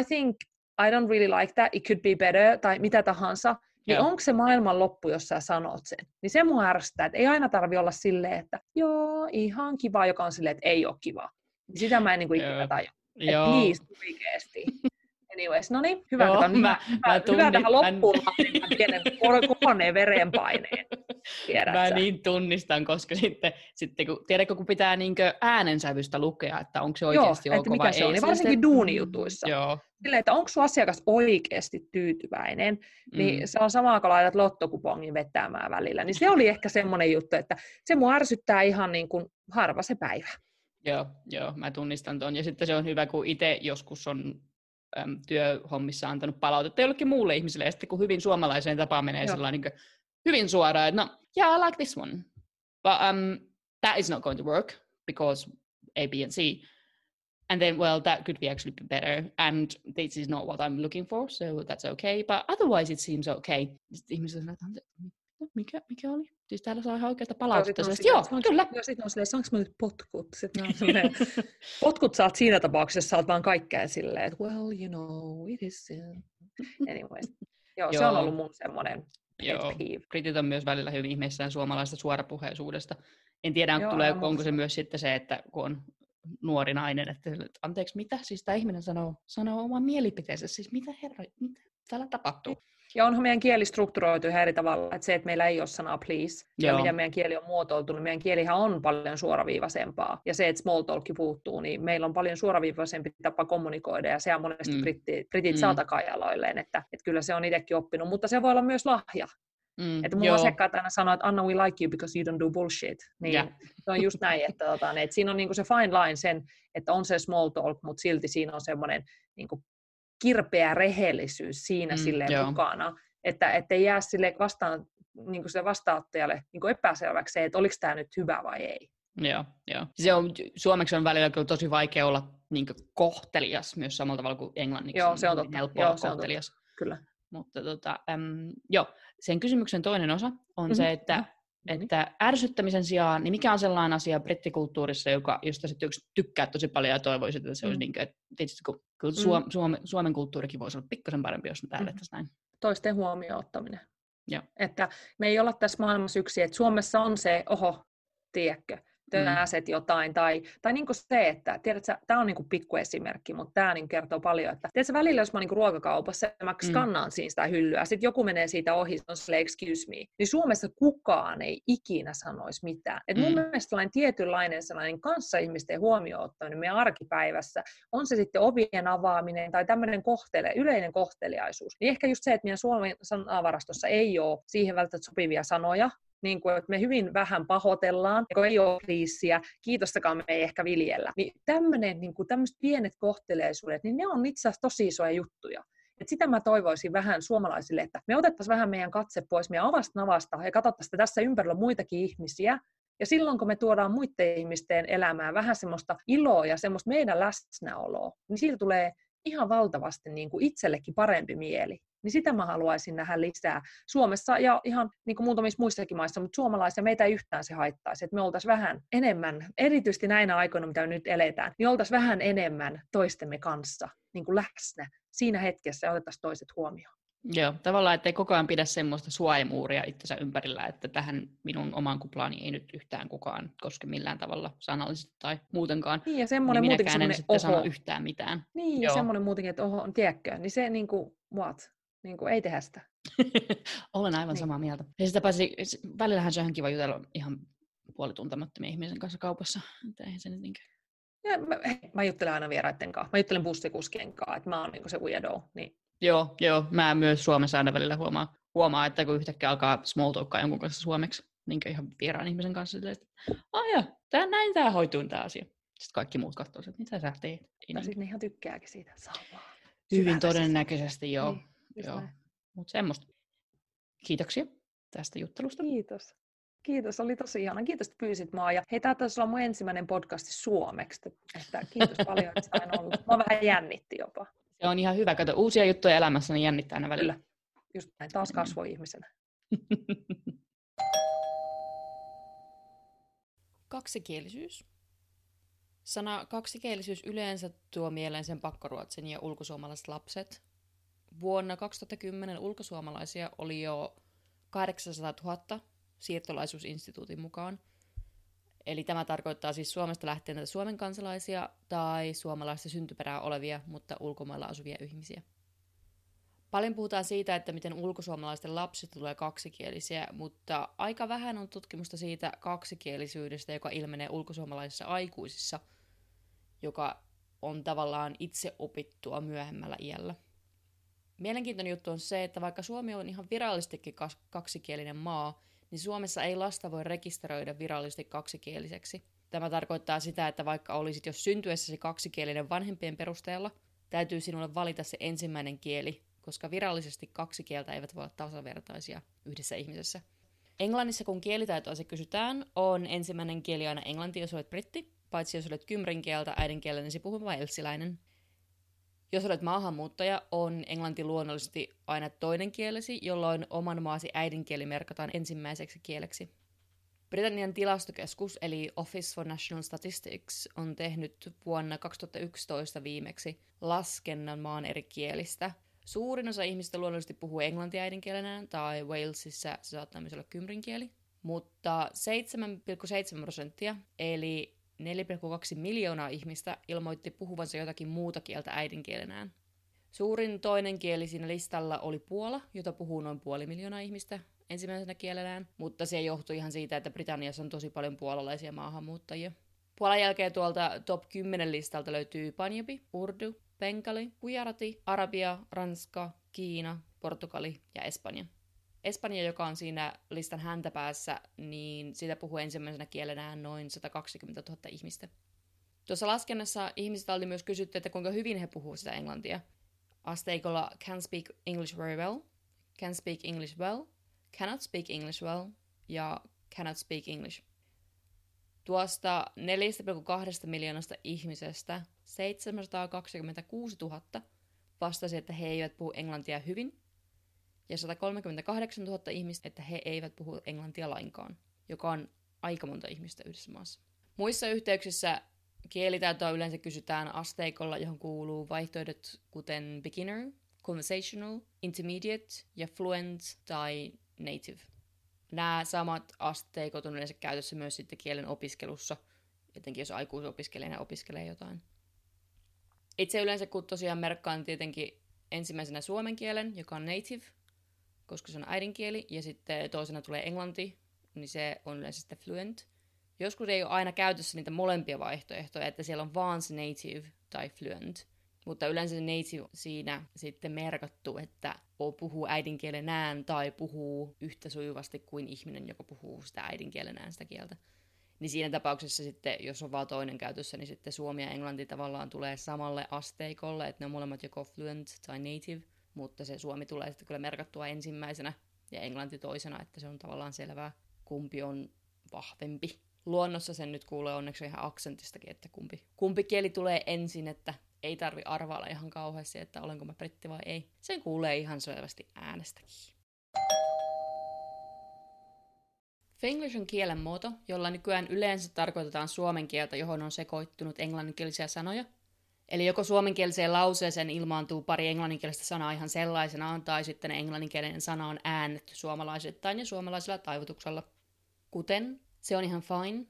I think I don't really like that, it could be better, tai mitä tahansa. Niin onko se maailman loppu, jos sä sanot sen? Niin se mua ärsyttää, että ei aina tarvi olla silleen, että joo, ihan kiva, joka on silleen, että ei ole kiva. Sitä mä en niin kuin ikinä tajua. Että please, oikeesti. Anyways, no niin, hyvä, että hyvä tähän loppuun, pienen koroneen verenpaineen. Mä niin tunnistan, koska sitten kun, tiedätkö, kun pitää niinkö äänensävystä lukea, että onko se oikeasti ok vai ei. Joo, niin varsinkin duunijutuissa. Silleen, että onko sun asiakas oikeasti tyytyväinen, niin se on samaa, kun laitat lottokupongin vetämään välillä. Niin se oli ehkä semmoinen juttu, että se mua ärsyttää ihan niin kuin harva se päivä. Joo, mä tunnistan ton. Ja sitten se on hyvä, kun itse joskus on työhommissa antanut palautetta jollekin muulle ihmiselle, ja sitten kun hyvin suomalaiseen tapaan menee sellainen niin hyvin suoraan, että no, yeah, I like this one, but that is not going to work, because A, B and C, and then, well, that could be actually better, and this is not what I'm looking for, so that's okay, but otherwise it seems okay. Sitten ihmiset sanoo, mikä oli? Siis täällä saa ihan oikeasta palautetta. Joo, kyllä. Ja sitten on silleen, saanko mä nyt potkut? Potkut saat siinä tapauksessa, saat vaan kaikkea silleen, että well, you know, it is... Anyways. Joo, se on ollut mun semmoinen pet peeve. Britit on myös välillä hyvin ihmeissään suomalaista suorapuheisuudesta. En tiedä, onko se myös sitten se, että kun on nuori nainen, että anteeksi, mitä? Siis tämä ihminen sanoo oman mielipiteensä. Siis mitä herra, mitä täällä tapahtuu? Ja onhan meidän kieli strukturoitu ihan eri tavalla, että se, että meillä ei ole sanaa please, ja miten meidän kieli on muotoiltunut, meidän kielihän on paljon suoraviivaisempaa. Ja se, että small talk puuttuu, niin meillä on paljon suoraviivaisempi tapa kommunikoida, ja se on monesti britit saa takajaloilleen, että kyllä se on itsekin oppinut, mutta se voi olla myös lahja. Että mun asiakkaat aina sanoo, että Anna, we like you because you don't do bullshit. Niin se on just näin, että siinä on niinku se fine line sen, että on se small talk, mutta silti siinä on semmoinen... Niinku, kirpeä rehellisyys siinä silleen mukana, että ei jää sille vastaan, niin sille vastaanottajalle niin epäselväksi se, että oliko tämä nyt hyvä vai ei. Joo. Se on, suomeksi on välillä kyllä tosi vaikea olla niin kohtelias myös samalla tavalla kuin englanniksi. Joo, se on totta. Helppo olla kohtelias. Kyllä. Mutta sen kysymyksen toinen osa on se, että ärsyttämisen sijaan, niin mikä on sellainen asia brittikulttuurissa, josta sitten tykkää tosi paljon ja toivoisi, että se olisi niin kuin, että tietysti kun Suomen kulttuurikin voisi olla pikkasen parempi, jos me täällä tehtäisiin näin. Toisten huomioon ottaminen. Joo. Että me ei olla tässä maailmassa yksin, että Suomessa on se, tiedätkö, tönäset jotain, tai niin kuin se, että tiedätkö, tämä on niin kuin pikkuesimerkki, mutta tämä niin kertoo paljon, että tiedätkö, välillä jos mä oon niin kuin ruokakaupassa ja mä skannaan siinä sitä hyllyä, sitten joku menee siitä ohi, on silleen, excuse me, niin Suomessa kukaan ei ikinä sanoisi mitään. Et mun mielestä sellainen tietynlainen sellainen kanssaihmisten huomioon ottaminen meidän arkipäivässä, on se sitten ovien avaaminen tai tämmöinen yleinen kohteliaisuus, niin ehkä just se, että meidän Suomen sanavarastossa ei ole siihen välttämättä sopivia sanoja, niin kuin, että me hyvin vähän pahoitellaan, kun ei ole kriisiä, kiitostakaan me ei ehkä viljellä. Niin tämmöiset pienet kohteleisuudet, niin ne on itse asiassa tosi isoja juttuja. Et sitä mä toivoisin vähän suomalaisille, että me otettaisiin vähän meidän katse pois meidän omasta navasta ja katsottaisiin, että tässä ympärillä muitakin ihmisiä. Ja silloin, kun me tuodaan muiden ihmisten elämään vähän semmoista iloa ja semmoista meidän läsnäoloa, niin siitä tulee ihan valtavasti niin kuin itsellekin parempi mieli. Niin sitä mä haluaisin nähdä lisää Suomessa ja ihan niin kuin muutamissa muissakin maissa, mutta suomalaisia meitä ei yhtään se haittaisi, että me oltaisiin vähän enemmän, erityisesti näinä aikoina, mitä nyt eletään, niin oltaisiin vähän enemmän toistemme kanssa niin kuin läsnä siinä hetkessä ja otettaisiin toiset huomioon. Joo, tavallaan, ettei koko ajan pidä semmoista suojamuuria itsensä ympärillä, että tähän minun omaan kuplaani ei nyt yhtään kukaan koske millään tavalla sanallisesti tai muutenkaan. Niin, ja semmoinen niin muutenkin semmoinen oho. Minäkään en sano yhtään mitään. Niin, joo. Ja semmoinen muutenkin, että oho, tiedätkö, niin se niinku, what? Niinku, ei tehdä sitä. Olen aivan niin. Samaa mieltä. Ja sitä pääsi, välillähän se on ihan kiva jutella ihan puolituntemattomien ihmisen kanssa kaupassa. Eihän se nyt niinkään. Ja mä juttelen aina vieraiden kanssa. Mä juttelen bussikuskien kanssa, että mä oon niinku se weirdo, niin. Joo. Mä myös Suomessa aina välillä huomaa, että kun yhtäkkiä alkaa small talkkaa jonkun kanssa suomeksi, niin ihan vieraan ihmisen kanssa silleen, että näin tää hoituu tää asia. Sitten kaikki muut katsoo, että mitä sä teet. Tai sitten ne ihan tykkääkin siitä samaa. Hyvin todennäköisesti, joo. Niin, joo. Mutta semmoista. Kiitoksia tästä juttelusta. Kiitos, oli tosi ihana. Kiitos, että pyysit mua. Ja hei, tää taisi olla mun ensimmäinen podcasti suomeksi. Että kiitos paljon, että sain olla. Mua vähän jännitti jopa. Se on ihan hyvä. Kato, uusia juttuja elämässä, niin jännittää aina välillä. Just näin, taas kasvoi ihmisenä. 2 kielisyys. Sana 2 kielisyys yleensä tuo mieleen sen pakkoruotsin ja ulkosuomalaiset lapset. Vuonna 2010 ulkosuomalaisia oli jo 800 000 siirtolaisuusinstituutin mukaan. Eli tämä tarkoittaa siis Suomesta lähtien näitä Suomen kansalaisia tai suomalaista syntyperää olevia, mutta ulkomailla asuvia ihmisiä. Paljon puhutaan siitä, että miten ulkosuomalaisten lapset tulee kaksikielisiä, mutta aika vähän on tutkimusta siitä kaksikielisyydestä, joka ilmenee ulkosuomalaisissa aikuisissa, joka on tavallaan itse opittua myöhemmällä iällä. Mielenkiintoinen juttu on se, että vaikka Suomi on ihan virallisestikin kaksikielinen maa, niin Suomessa ei lasta voi rekisteröidä virallisesti kaksikieliseksi. Tämä tarkoittaa sitä, että vaikka olisit jo syntyessäsi kaksikielinen vanhempien perusteella, täytyy sinulle valita se ensimmäinen kieli, koska virallisesti 2 kieltä eivät voi olla tasavertaisia yhdessä ihmisessä. Englannissa, kun kielitaitoa se kysytään, on ensimmäinen kieli aina englanti, jos olet britti, paitsi jos olet kymrin kieltä, äidinkielellesi puhuva walesilainen. Jos olet maahanmuuttaja, on englanti luonnollisesti aina toinen kielesi, jolloin oman maasi äidinkieli merkataan ensimmäiseksi kieleksi. Britannian tilastokeskus eli Office for National Statistics on tehnyt vuonna 2011 viimeksi laskennan maan eri kielistä. Suurin osa ihmistä luonnollisesti puhuu englantia äidinkielenään tai Walesissa se saattaa myös olla kymrin kieli, mutta 7,7% eli 4,2 miljoonaa ihmistä ilmoitti puhuvansa jotakin muuta kieltä äidinkielenään. Suurin toinen kieli siinä listalla oli Puola, jota puhuu noin 500,000 ihmistä ensimmäisenä kielenään, mutta se johtui ihan siitä, että Britanniassa on tosi paljon puolalaisia maahanmuuttajia. Puolan jälkeen tuolta top 10 listalta löytyy Punjabi, Urdu, Bengali, Gujarati, Arabia, Ranska, Kiina, Portugali ja Espanja. Espanja, joka on siinä listan häntäpäässä, niin sitä puhuu ensimmäisenä kielenään noin 120 000 ihmistä. Tuossa laskennassa ihmisiltä oli myös kysytty, että kuinka hyvin he puhuvat sitä englantia. Asteikolla can speak English very well, can speak English well, cannot speak English well ja cannot speak English. Tuosta 4,2 miljoonasta ihmisestä 726 000 vastasi, että he eivät puhu englantia hyvin. Ja 138 000 ihmistä, että he eivät puhu englantia lainkaan, joka on aika monta ihmistä yhdessä maassa. Muissa yhteyksissä kielitaitoa yleensä kysytään asteikolla, johon kuuluu vaihtoehdot kuten beginner, conversational, intermediate ja fluent tai native. Nämä samat asteikot on yleensä käytössä myös sitten kielen opiskelussa, jotenkin jos aikuisopiskelijana opiskelee jotain. Itse yleensä kun tosiaan merkkaan tietenkin ensimmäisenä suomen kielen, joka on native, koska se on äidinkieli, ja sitten toisena tulee englanti, niin se on yleensä sitten fluent. Joskus ei ole aina käytössä niitä molempia vaihtoehtoja, että siellä on vaan se native tai fluent, mutta yleensä se native siinä sitten merkattu, että puhuu äidinkielenään tai puhuu yhtä sujuvasti kuin ihminen, joka puhuu sitä äidinkielenään sitä kieltä. Niin siinä tapauksessa sitten, jos on vaan toinen käytössä, niin sitten suomi ja englanti tavallaan tulee samalle asteikolle, että ne on molemmat joko fluent tai native, mutta se suomi tulee sitten kyllä merkattua ensimmäisenä ja englanti toisena, että se on tavallaan selvää, kumpi on vahvempi. Luonnossa sen nyt kuulee onneksi ihan aksentistakin, että kumpi kieli tulee ensin, että ei tarvi arvailla ihan kauheasti, että olenko mä britti vai ei. Sen kuulee ihan selvästi äänestäkin. Finglish on kielen muoto, jolla nykyään yleensä tarkoitetaan suomen kieltä, johon on sekoittunut englanninkielisiä sanoja. Eli joko suomenkieliseen lauseeseen ilmaantuu pari englanninkielistä sanaa ihan sellaisenaan, tai sitten englanninkielinen sana on äännetty suomalaisittain ja suomalaisella taivutuksella. Kuten, se on ihan fine,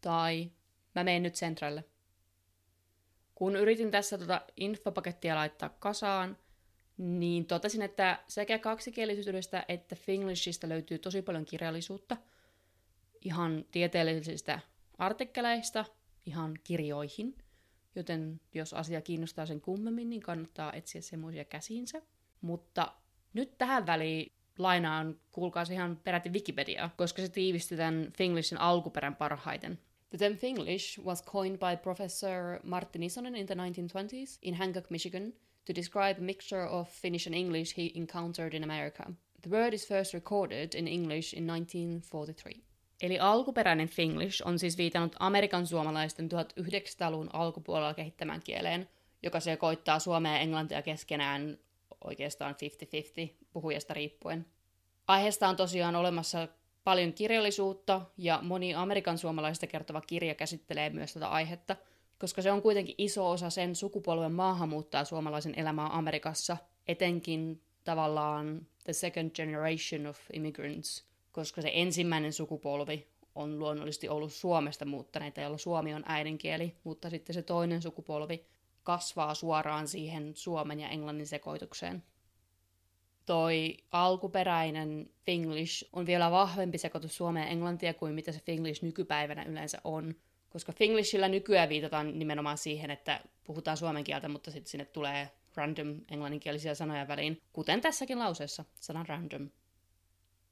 tai mä menen nyt Centralle. Kun yritin tässä infopakettia laittaa kasaan, niin totesin, että sekä kaksikielisyydestä että Finglishistä löytyy tosi paljon kirjallisuutta, ihan tieteellisistä artikkeleista, ihan kirjoihin. Joten jos asia kiinnostaa sen kummemmin, niin kannattaa etsiä semmoisia käsiinsä. Mutta nyt tähän väliin lainaan, kuulkaas ihan peräti Wikipediaa, koska se tiivisti tämän Finglishin alkuperän parhaiten. The term Finglish was coined by Professor Martin Isonen in the 1920s in Hancock, Michigan, to describe a mixture of Finnish and English he encountered in America. The word is first recorded in English in 1943. Eli alkuperäinen Finglish on siis viitannut Amerikan suomalaisten 1900-luvun alkupuolella kehittämään kieleen, joka sekoittaa suomea ja englantia keskenään oikeastaan 50-50 puhujasta riippuen. Aiheesta on tosiaan olemassa paljon kirjallisuutta, ja moni Amerikan suomalaisista kertova kirja käsittelee myös tätä aihetta, koska se on kuitenkin iso osa sen sukupolven maahanmuuttaa suomalaisen elämää Amerikassa, etenkin tavallaan the second generation of immigrants, koska se ensimmäinen sukupolvi on luonnollisesti ollut Suomesta muuttaneita, jolla suomi on äidinkieli, mutta sitten se toinen sukupolvi kasvaa suoraan siihen suomen ja englannin sekoitukseen. Toi alkuperäinen Finglish on vielä vahvempi sekoitus suomea ja englantia kuin mitä se Finglish nykypäivänä yleensä on, koska Finglishillä nykyään viitataan nimenomaan siihen, että puhutaan suomen kieltä, mutta sitten sinne tulee random englanninkielisiä sanoja väliin, kuten tässäkin lauseessa, sana random.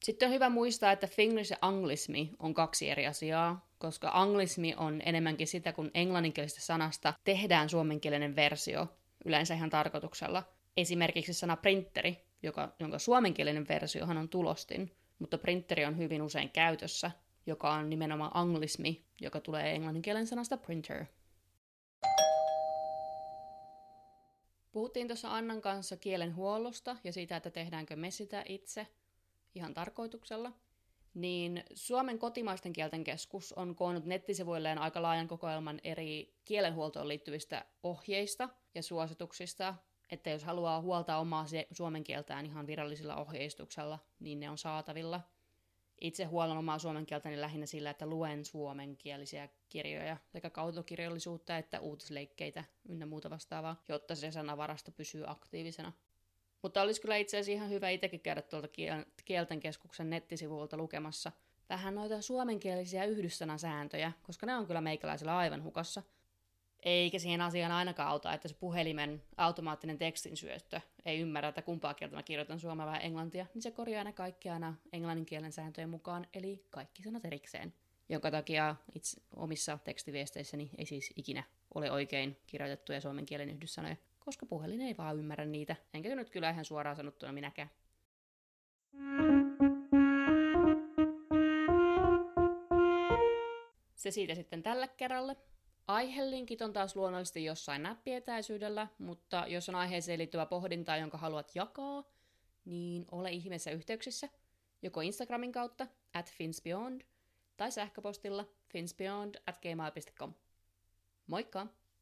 Sitten on hyvä muistaa, että Finglish ja anglismi on kaksi eri asiaa, koska anglismi on enemmänkin sitä, kun englanninkielistä sanasta tehdään suomenkielinen versio, yleensä ihan tarkoituksella. Esimerkiksi sana printeri, jonka suomenkielinen versiohan on tulostin, mutta printeri on hyvin usein käytössä, joka on nimenomaan anglismi, joka tulee englanninkielen sanasta printer. Puhuttiin tuossa Annan kanssa kielen huollosta ja siitä, että tehdäänkö me sitä itse. Ihan tarkoituksella, niin Suomen kotimaisten kielten keskus on koonnut nettisivuilleen aika laajan kokoelman eri kielenhuoltoon liittyvistä ohjeista ja suosituksista, että jos haluaa huoltaa omaa suomen kieltään ihan virallisella ohjeistuksella, niin ne on saatavilla. Itse huolan omaa suomen kieltäni lähinnä sillä, että luen suomenkielisiä kirjoja, sekä kautokirjallisuutta että uutisleikkeitä ynnä muuta vastaavaa, jotta se sanavarasto pysyy aktiivisena. Mutta olisi kyllä itse asiassa ihan hyvä itsekin käydä tuolta Kielten keskuksen nettisivuilta lukemassa vähän noita suomenkielisiä yhdyssanasääntöjä, koska ne on kyllä meikäläisillä aivan hukassa. Eikä siihen asiaan ainakaan auta, että se puhelimen automaattinen tekstinsyöttö ei ymmärrä, että kumpaa kieltä mä kirjoitan suomea vai englantia, niin se korjaa ne kaikki aina englannin kielen sääntöjen mukaan, eli kaikki sanat erikseen. Jonka takia itse omissa tekstiviesteissäni ei siis ikinä ole oikein kirjoitettuja suomen kielen yhdyssanoja, koska puhelin ei vaan ymmärrä niitä. Enkä nyt kyllä ihan suoraan sanottuna minäkään. Se siitä sitten tällä kerralla. Aihelinkit on taas luonnollisesti jossain näppietäisyydellä, mutta jos on aiheeseen liittyvä pohdinta, jonka haluat jakaa, niin ole ihmeessä yhteyksissä, joko Instagramin kautta, @finsbeyond, tai sähköpostilla finsbeyond@gmail.com. Moikka!